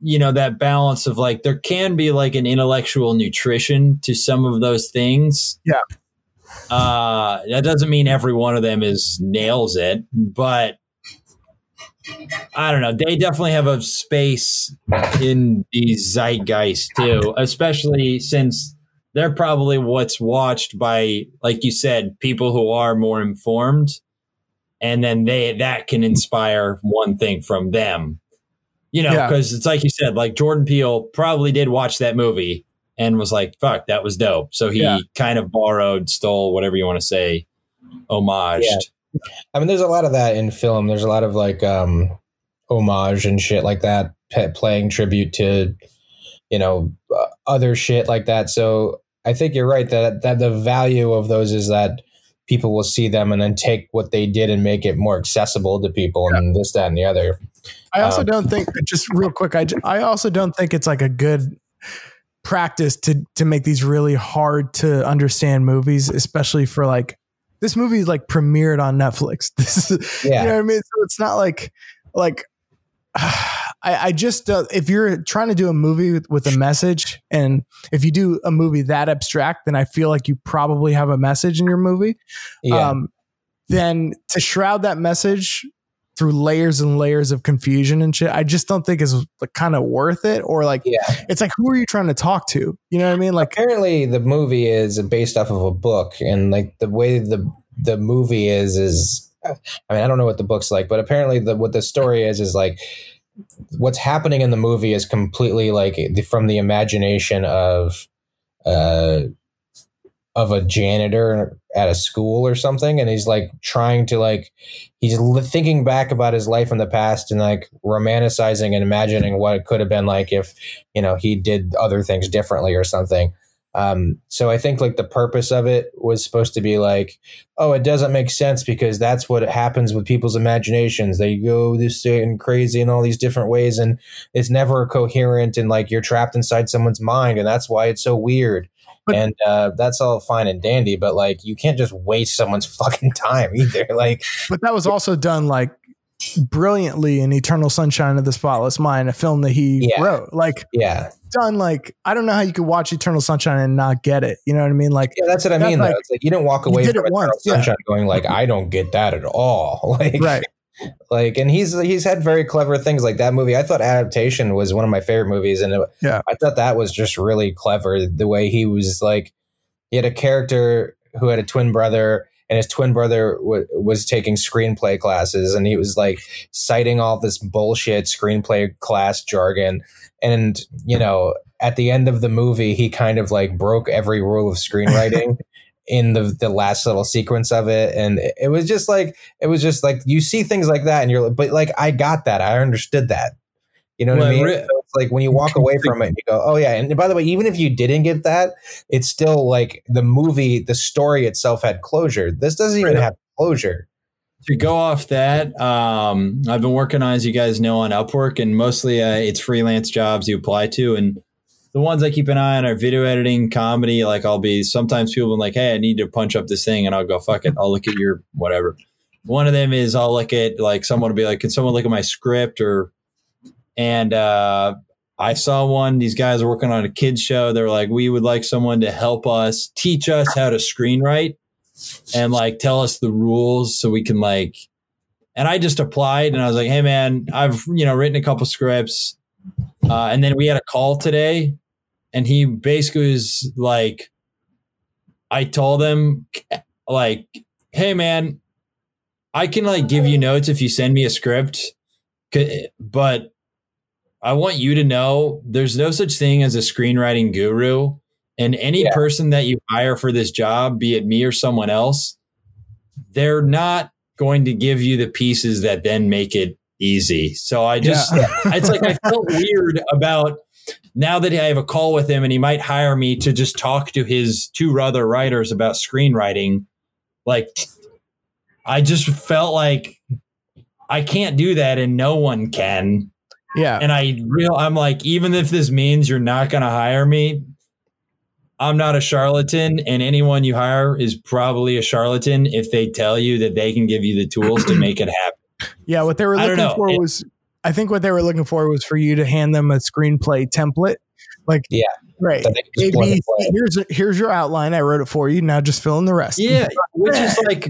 you know, that balance of like, there can be like an intellectual nutrition to some of those things. Yeah. That doesn't mean every one of them nails it, but I don't know. They definitely have a space in the zeitgeist too, especially since they're probably what's watched by, like you said, people who are more informed, and then that can inspire one thing from them, you know, because it's like you said, like Jordan Peele probably did watch that movie and was like, fuck, that was dope. So he kind of borrowed, stole, whatever you want to say, homaged. Yeah. I mean, there's a lot of that in film. There's a lot of like homage and shit like that, playing tribute to, you know, other shit like that. So I think you're right that the value of those is that people will see them and then take what they did and make it more accessible to people and this, that, and the other. I also don't think, just real quick, I also don't think it's like a good practice to make these really hard to understand movies, especially for like, this movie like premiered on Netflix. This is, you know what I mean? So it's not like, I just if you're trying to do a movie with a message, and if you do a movie that abstract, then I feel like you probably have a message in your movie. Yeah. Then to shroud that message through layers and layers of confusion and shit, I just don't think is kind of worth it. Or like, it's like, who are you trying to talk to? You know what I mean? Like, apparently the movie is based off of a book, and like the way the movie is I mean, I don't know what the book's like, but apparently what the story is like, what's happening in the movie is completely like from the imagination of a janitor at a school or something. And he's like trying to like, he's thinking back about his life in the past and like romanticizing and imagining what it could have been like if, you know, he did other things differently or something. So I think like the purpose of it was supposed to be like, oh, it doesn't make sense because that's what happens with people's imaginations. They go this and crazy in all these different ways, and it's never coherent, and like you're trapped inside someone's mind, and that's why it's so weird. And that's all fine and dandy, but like you can't just waste someone's fucking time either. Like, but that was also done like brilliantly in Eternal Sunshine of the Spotless Mind, a film that he wrote. Like, done like, I don't know how you could watch Eternal Sunshine and not get it. You know what I mean? Like, that's what I mean. Like, it's like you didn't walk away from Eternal Sunshine going like, I don't get that at all. Like, right. Like, and he's had very clever things like that movie. I thought Adaptation was one of my favorite movies, and I thought that was just really clever the way he was like, he had a character who had a twin brother. And his twin brother was taking screenplay classes, and he was like citing all this bullshit screenplay class jargon. And, you know, at the end of the movie, he kind of like broke every rule of screenwriting in the last little sequence of it. And it was just like you see things like that and you're like, but like, I got that. I understood that. You know what I mean? So it's like when you walk away from it, you go, oh, yeah. And by the way, even if you didn't get that, it's still like the movie, the story itself had closure. This doesn't even have closure. To go off that, I've been working on, as you guys know, on Upwork, and mostly it's freelance jobs you apply to. And the ones I keep an eye on are video editing, comedy. Like I'll be sometimes people are like, hey, I need to punch up this thing. And I'll go, fuck it. I'll look at your whatever. One of them is I'll look at like someone will be like, can someone look at my script or. And I saw one, these guys are working on a kid's show. They were like, we would like someone to help us, teach us how to screenwrite and like tell us the rules so we can like, and I just applied and I was like, hey man, I've, you know, written a couple scripts. And then we had a call today and he basically was like, I told him like, hey man, I can like give you notes if you send me a script, but I want you to know there's no such thing as a screenwriting guru, and any person that you hire for this job, be it me or someone else, they're not going to give you the pieces that then make it easy. So I just, it's like, I felt weird about now that I have a call with him and he might hire me to just talk to his two other writers about screenwriting. Like, I just felt like I can't do that and no one can. Yeah. And I'm like, even if this means you're not going to hire me, I'm not a charlatan. And anyone you hire is probably a charlatan if they tell you that they can give you the tools to make it happen. Yeah. What they were looking for was, I think what they were looking for was for you to hand them a screenplay template. Like, yeah, right. Maybe, here's your outline. I wrote it for you. Now just fill in the rest. Yeah. Which is like,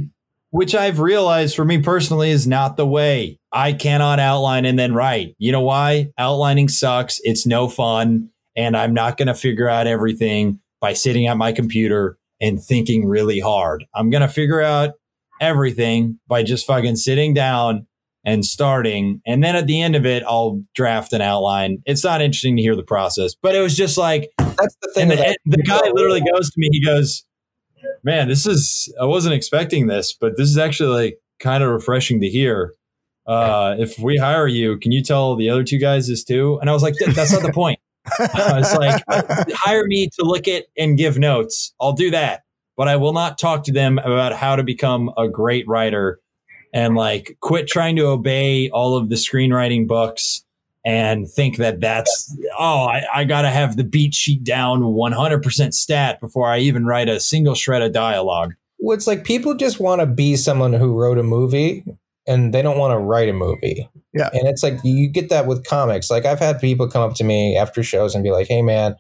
which I've realized for me personally is not the way. I cannot outline and then write. You know why? Outlining sucks. It's no fun. And I'm not going to figure out everything by sitting at my computer and thinking really hard. I'm going to figure out everything by just fucking sitting down and starting. And then at the end of it, I'll draft an outline. It's not interesting to hear the process, but it was just like, that's the thing. The guy literally goes to me, he goes, man, I wasn't expecting this, but this is actually like kind of refreshing to hear. If we hire you, can you tell the other two guys this too? And I was like, that's not the point. It's like, hire me to look at and give notes. I'll do that, but I will not talk to them about how to become a great writer and like quit trying to obey all of the screenwriting books and think that that's, I got to have the beat sheet down 100% stat before I even write a single shred of dialogue. Well, it's like people just want to be someone who wrote a movie and they don't want to write a movie. Yeah. And it's like, you get that with comics. Like I've had people come up to me after shows and be like, hey man,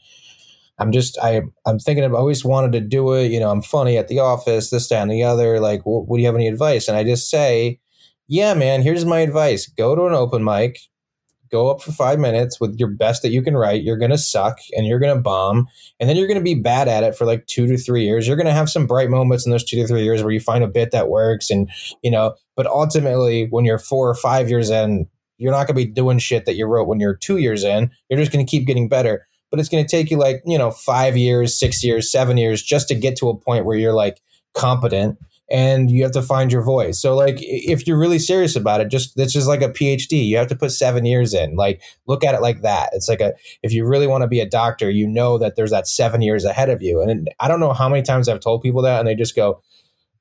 I'm thinking of, I always wanted to do it. You know, I'm funny at the office, this, that, and the other. Like, what do you have any advice? And I just say, yeah, man, here's my advice. Go to an open mic. Go up for 5 minutes with your best that you can write. You're going to suck and you're going to bomb. And then you're going to be bad at it for like 2 to 3 years. You're going to have some bright moments in those 2 to 3 years where you find a bit that works. And, you know, but ultimately when you're 4 or 5 years in, you're not going to be doing shit that you wrote when you're 2 years in. You're just going to keep getting better. But it's going to take you like, you know, 5 years, 6 years, 7 years just to get to a point where you're like competent. and you have to find your voice. So like, if you're really serious about it, just, this is like a PhD. You have to put 7 years in, like, look at it like that. It's like if you really want to be a doctor, you know that there's that 7 years ahead of you. And I don't know how many times I've told people that and they just go,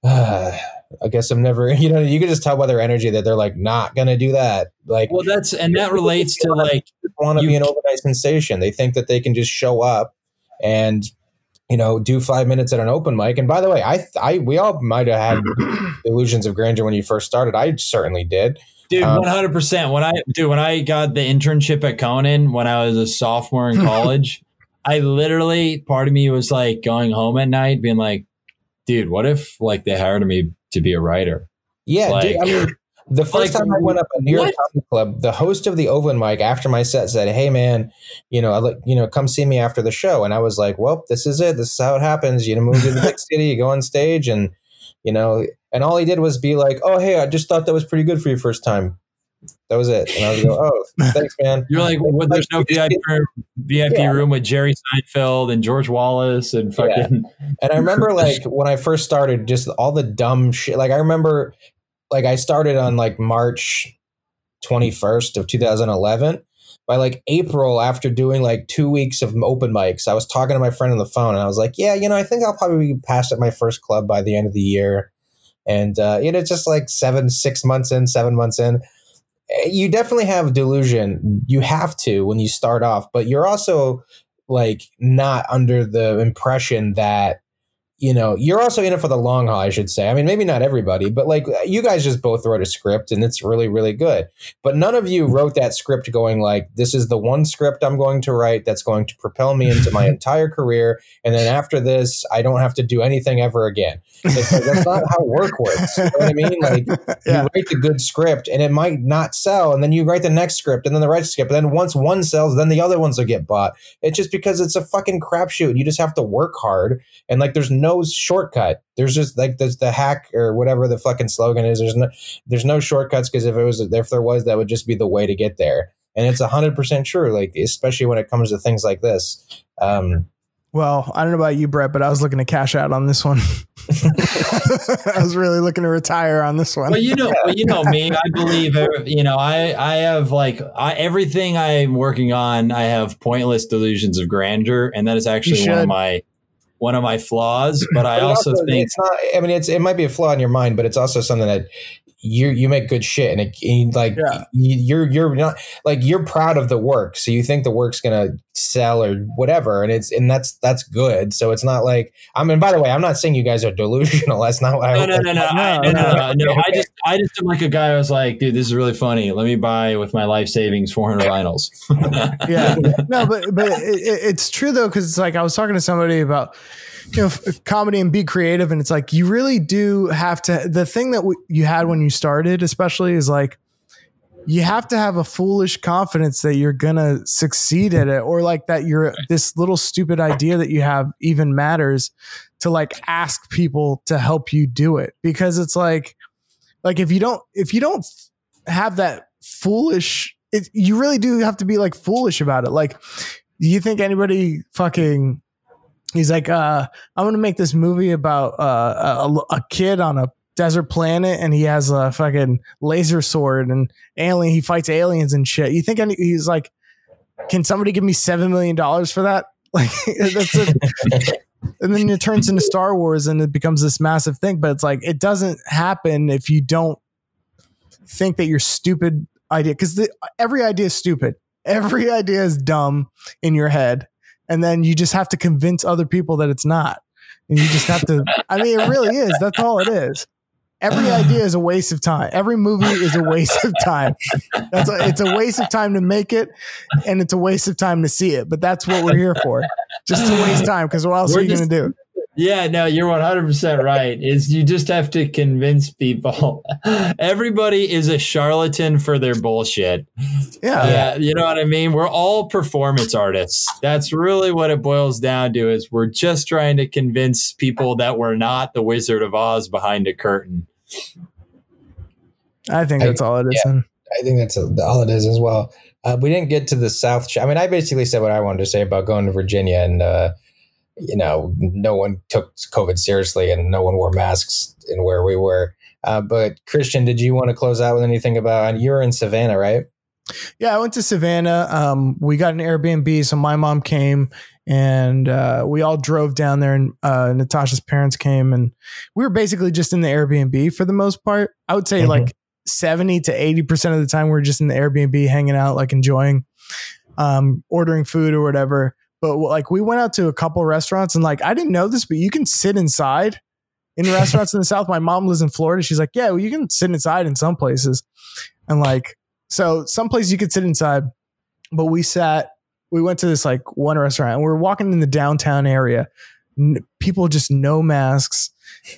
I guess I'm never, you know, you can just tell by their energy that they're like, not going to do that. Like, well, that's, and that relates to like, want to be an overnight sensation. They think that they can just show up and, you know, do 5 minutes at an open mic. And by the way, we all might have had illusions of grandeur when you first started. I certainly did. Dude, 100%. When I got the internship at Conan, when I was a sophomore in college, I literally, part of me was like going home at night being like, dude, what if like they hired me to be a writer? Yeah. Like, dude, I mean, the first time I went up a New York Comedy Club, the host of the Open mic after my set said, "Hey man, you know, come see me after the show." And I was like, "Well, this is it. This is how it happens. You know, move to the big city, you go on stage, and you know." And all he did was be like, "Oh, hey, I just thought that was pretty good for your first time." That was it. And I was like, "Oh, thanks, man." You're like, well, "There's no VIP room with Jerry Seinfeld and George Wallace and fucking." Yeah. And I remember like when I first started, just all the dumb shit. Like I remember. Like I started on like March 21st of 2011. By like April, after doing like 2 weeks of open mics, I was talking to my friend on the phone and I was like, yeah, you know, I think I'll probably be passed at my first club by the end of the year. And, you know, just like 6 months in, 7 months in. You definitely have delusion. You have to when you start off, but you're also like not under the impression that, you know, you're also in it for the long haul, I should say. I mean, maybe not everybody, but like you guys just both wrote a script and it's really, really good. But none of you wrote that script going like, this is the one script I'm going to write that's going to propel me into my entire career. And then after this, I don't have to do anything ever again. It's like, that's not how work works. You know what I mean? Like you write the good script and it might not sell. And then you write the next script and then the right script. And then once one sells, then the other ones will get bought. It's just because it's a fucking crapshoot. You just have to work hard. And like, there's no shortcut. There's just like there's the hack or whatever the fucking slogan is. There's no shortcuts, because if there was, that would just be the way to get there. And it's 100% true. Like especially when it comes to things like this. Well, I don't know about you, Bret, but I was looking to cash out on this one. I was really looking to retire on this one. Well, you know me. I believe I have everything I'm working on. I have pointless delusions of grandeur, and that is actually one of my flaws, but I also think it's not, I mean, it might be a flaw in your mind, but it's also something that you make good shit. And you're not like, you're proud of the work. So you think the work's going to sell or whatever. And that's good. So it's not like, I mean, by the way, I'm not saying you guys are delusional. That's not what I No. I just am like a guy who was like, dude, this is really funny. Let me buy with my life savings 400 vinyls. Yeah. No, but it's true though. Cause it's like, I was talking to somebody about, you know, comedy and be creative. And it's like, you really do have to, the thing that you had when you started, especially is like, you have to have a foolish confidence that you're going to succeed at it, or like that you're this little stupid idea that you have even matters to like ask people to help you do it. Because it's like, if you don't have that foolish, you really do have to be like foolish about it. Like, do you think anybody fucking, he's like, I want to make this movie about a kid on a desert planet, and he has a fucking laser sword and alien. He fights aliens and shit. You think he's like, can somebody give me $7 million for that? Like, that's it. And then it turns into Star Wars, and it becomes this massive thing. But it's like it doesn't happen if you don't think that your stupid idea, because every idea is stupid. Every idea is dumb in your head, and then you just have to convince other people that it's not. And you just have to. I mean, it really is. That's all it is. Every idea is a waste of time. Every movie is a waste of time. It's a waste of time to make it, and it's a waste of time to see it. But that's what we're here for, just to waste time, because what else are you going to do? Yeah, no, you're 100% right. Is you just have to convince people. Everybody is a charlatan for their bullshit. Yeah, you know what I mean? We're all performance artists. That's really what it boils down to, is we're just trying to convince people that we're not the Wizard of Oz behind a curtain. I think that's all it is. Yeah, I think that's all it is as well. We didn't get to the South. I mean, I basically said what I wanted to say about going to Virginia and you know, no one took COVID seriously and no one wore masks in where we were. But Christian, did you want to close out with anything about, you're in Savannah, right? Yeah, I went to Savannah. We got an Airbnb. So my mom came and we all drove down there, and Natasha's parents came, and we were basically just in the Airbnb for the most part. I would say like 70 to 80% of the time we were just in the Airbnb hanging out, like enjoying, ordering food or whatever. But like we went out to a couple restaurants, and like, I didn't know this, but you can sit inside in restaurants in the South. My mom lives in Florida. She's like, yeah, well, you can sit inside in some places. And like, so some places you could sit inside, but we went to this like one restaurant, and we were walking in the downtown area. People just no masks,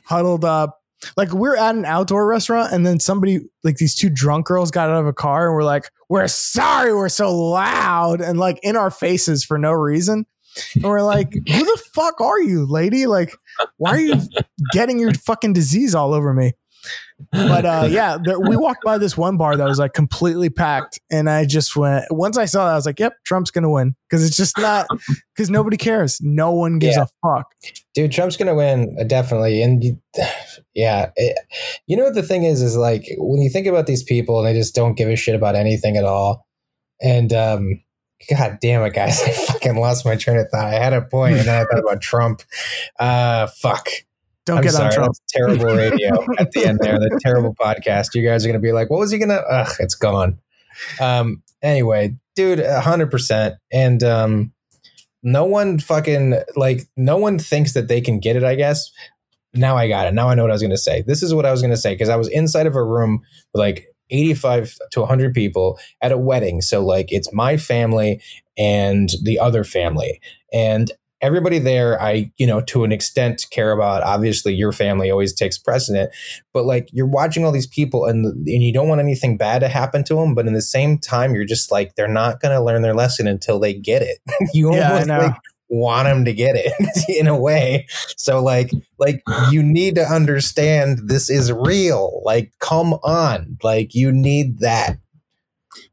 huddled up. Like we're at an outdoor restaurant, and then somebody, like these two drunk girls got out of a car and were like, we're sorry, we're so loud, and like in our faces for no reason. And we're like, who the fuck are you, lady? Like, why are you getting your fucking disease all over me? But yeah, we walked by this one bar that was like completely packed, and I just went, once I saw that, I was like, yep, Trump's gonna win, because it's just not, because nobody cares, no one gives a fuck, dude. Trump's gonna win, definitely. And yeah, you know what the thing is like, when you think about these people, and they just don't give a shit about anything at all. And god damn it, guys, I fucking lost my train of thought. I had a point, and then I thought about Trump. Fuck. Don't get on Trump. Terrible radio at the end there. The terrible podcast. You guys are going to be like, what was he going to? Ugh, it's gone. Anyway, dude, 100%. And no one fucking, like, no one thinks that they can get it, I guess. Now I got it. Now I know what I was going to say. This is what I was going to say, because I was inside of a room with like 85 to 100 people at a wedding. So like, it's my family and the other family. And everybody there, I, you know, to an extent care about. Obviously, your family always takes precedent, but like you're watching all these people, and you don't want anything bad to happen to them. But in the same time, you're just like, they're not going to learn their lesson until they get it. You almost like want them to get it in a way. So like you need to understand this is real. Like, come on, like you need that.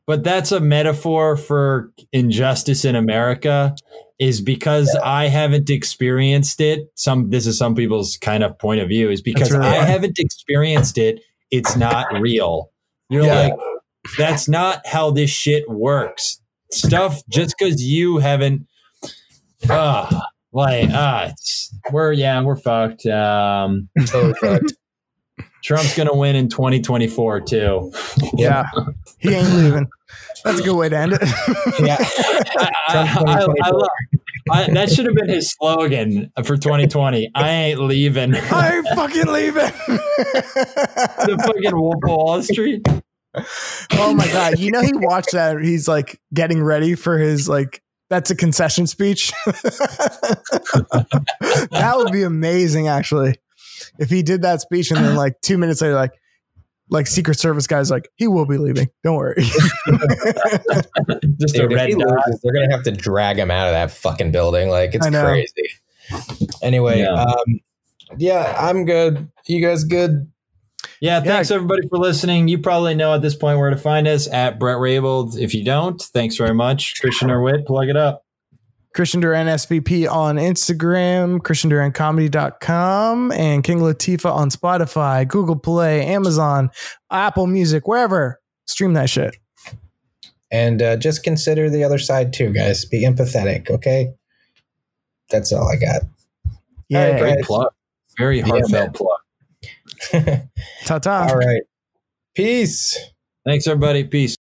But that's a metaphor for injustice in America. Is because I haven't experienced it. This is some people's kind of point of view, is because I haven't experienced it, it's not real. You're like, that's not how this shit works. Stuff just because you haven't, we're fucked. Totally fucked. Trump's gonna win in 2024 too. Yeah, he ain't leaving. That's a good way to end it. Yeah, that should have been his slogan for 2020. I ain't leaving. I ain't fucking leaving. The fucking Wall Street. Oh my god! You know he watched that. He's like getting ready for his like. That's a concession speech. That would be amazing, actually. If he did that speech and then like 2 minutes later, like Secret Service guys, like he will be leaving. Don't worry. Just dude, a red dot. They're going to have to drag him out of that fucking building. Like it's crazy. Anyway. Yeah. I'm good. You guys good? Yeah. Thanks everybody for listening. You probably know at this point where to find us at Bret Rabel. If you don't, thanks very much. Christian or Whit, plug it up. Christian Duran SVP on Instagram, ChristianDuranComedy.com, and King Latifah on Spotify, Google Play, Amazon, Apple Music, wherever. Stream that shit. And just consider the other side too, guys. Be empathetic, okay? That's all I got. Yeah, right, great plug. Very heartfelt plug. Ta-ta. All right. Peace. Thanks, everybody. Peace.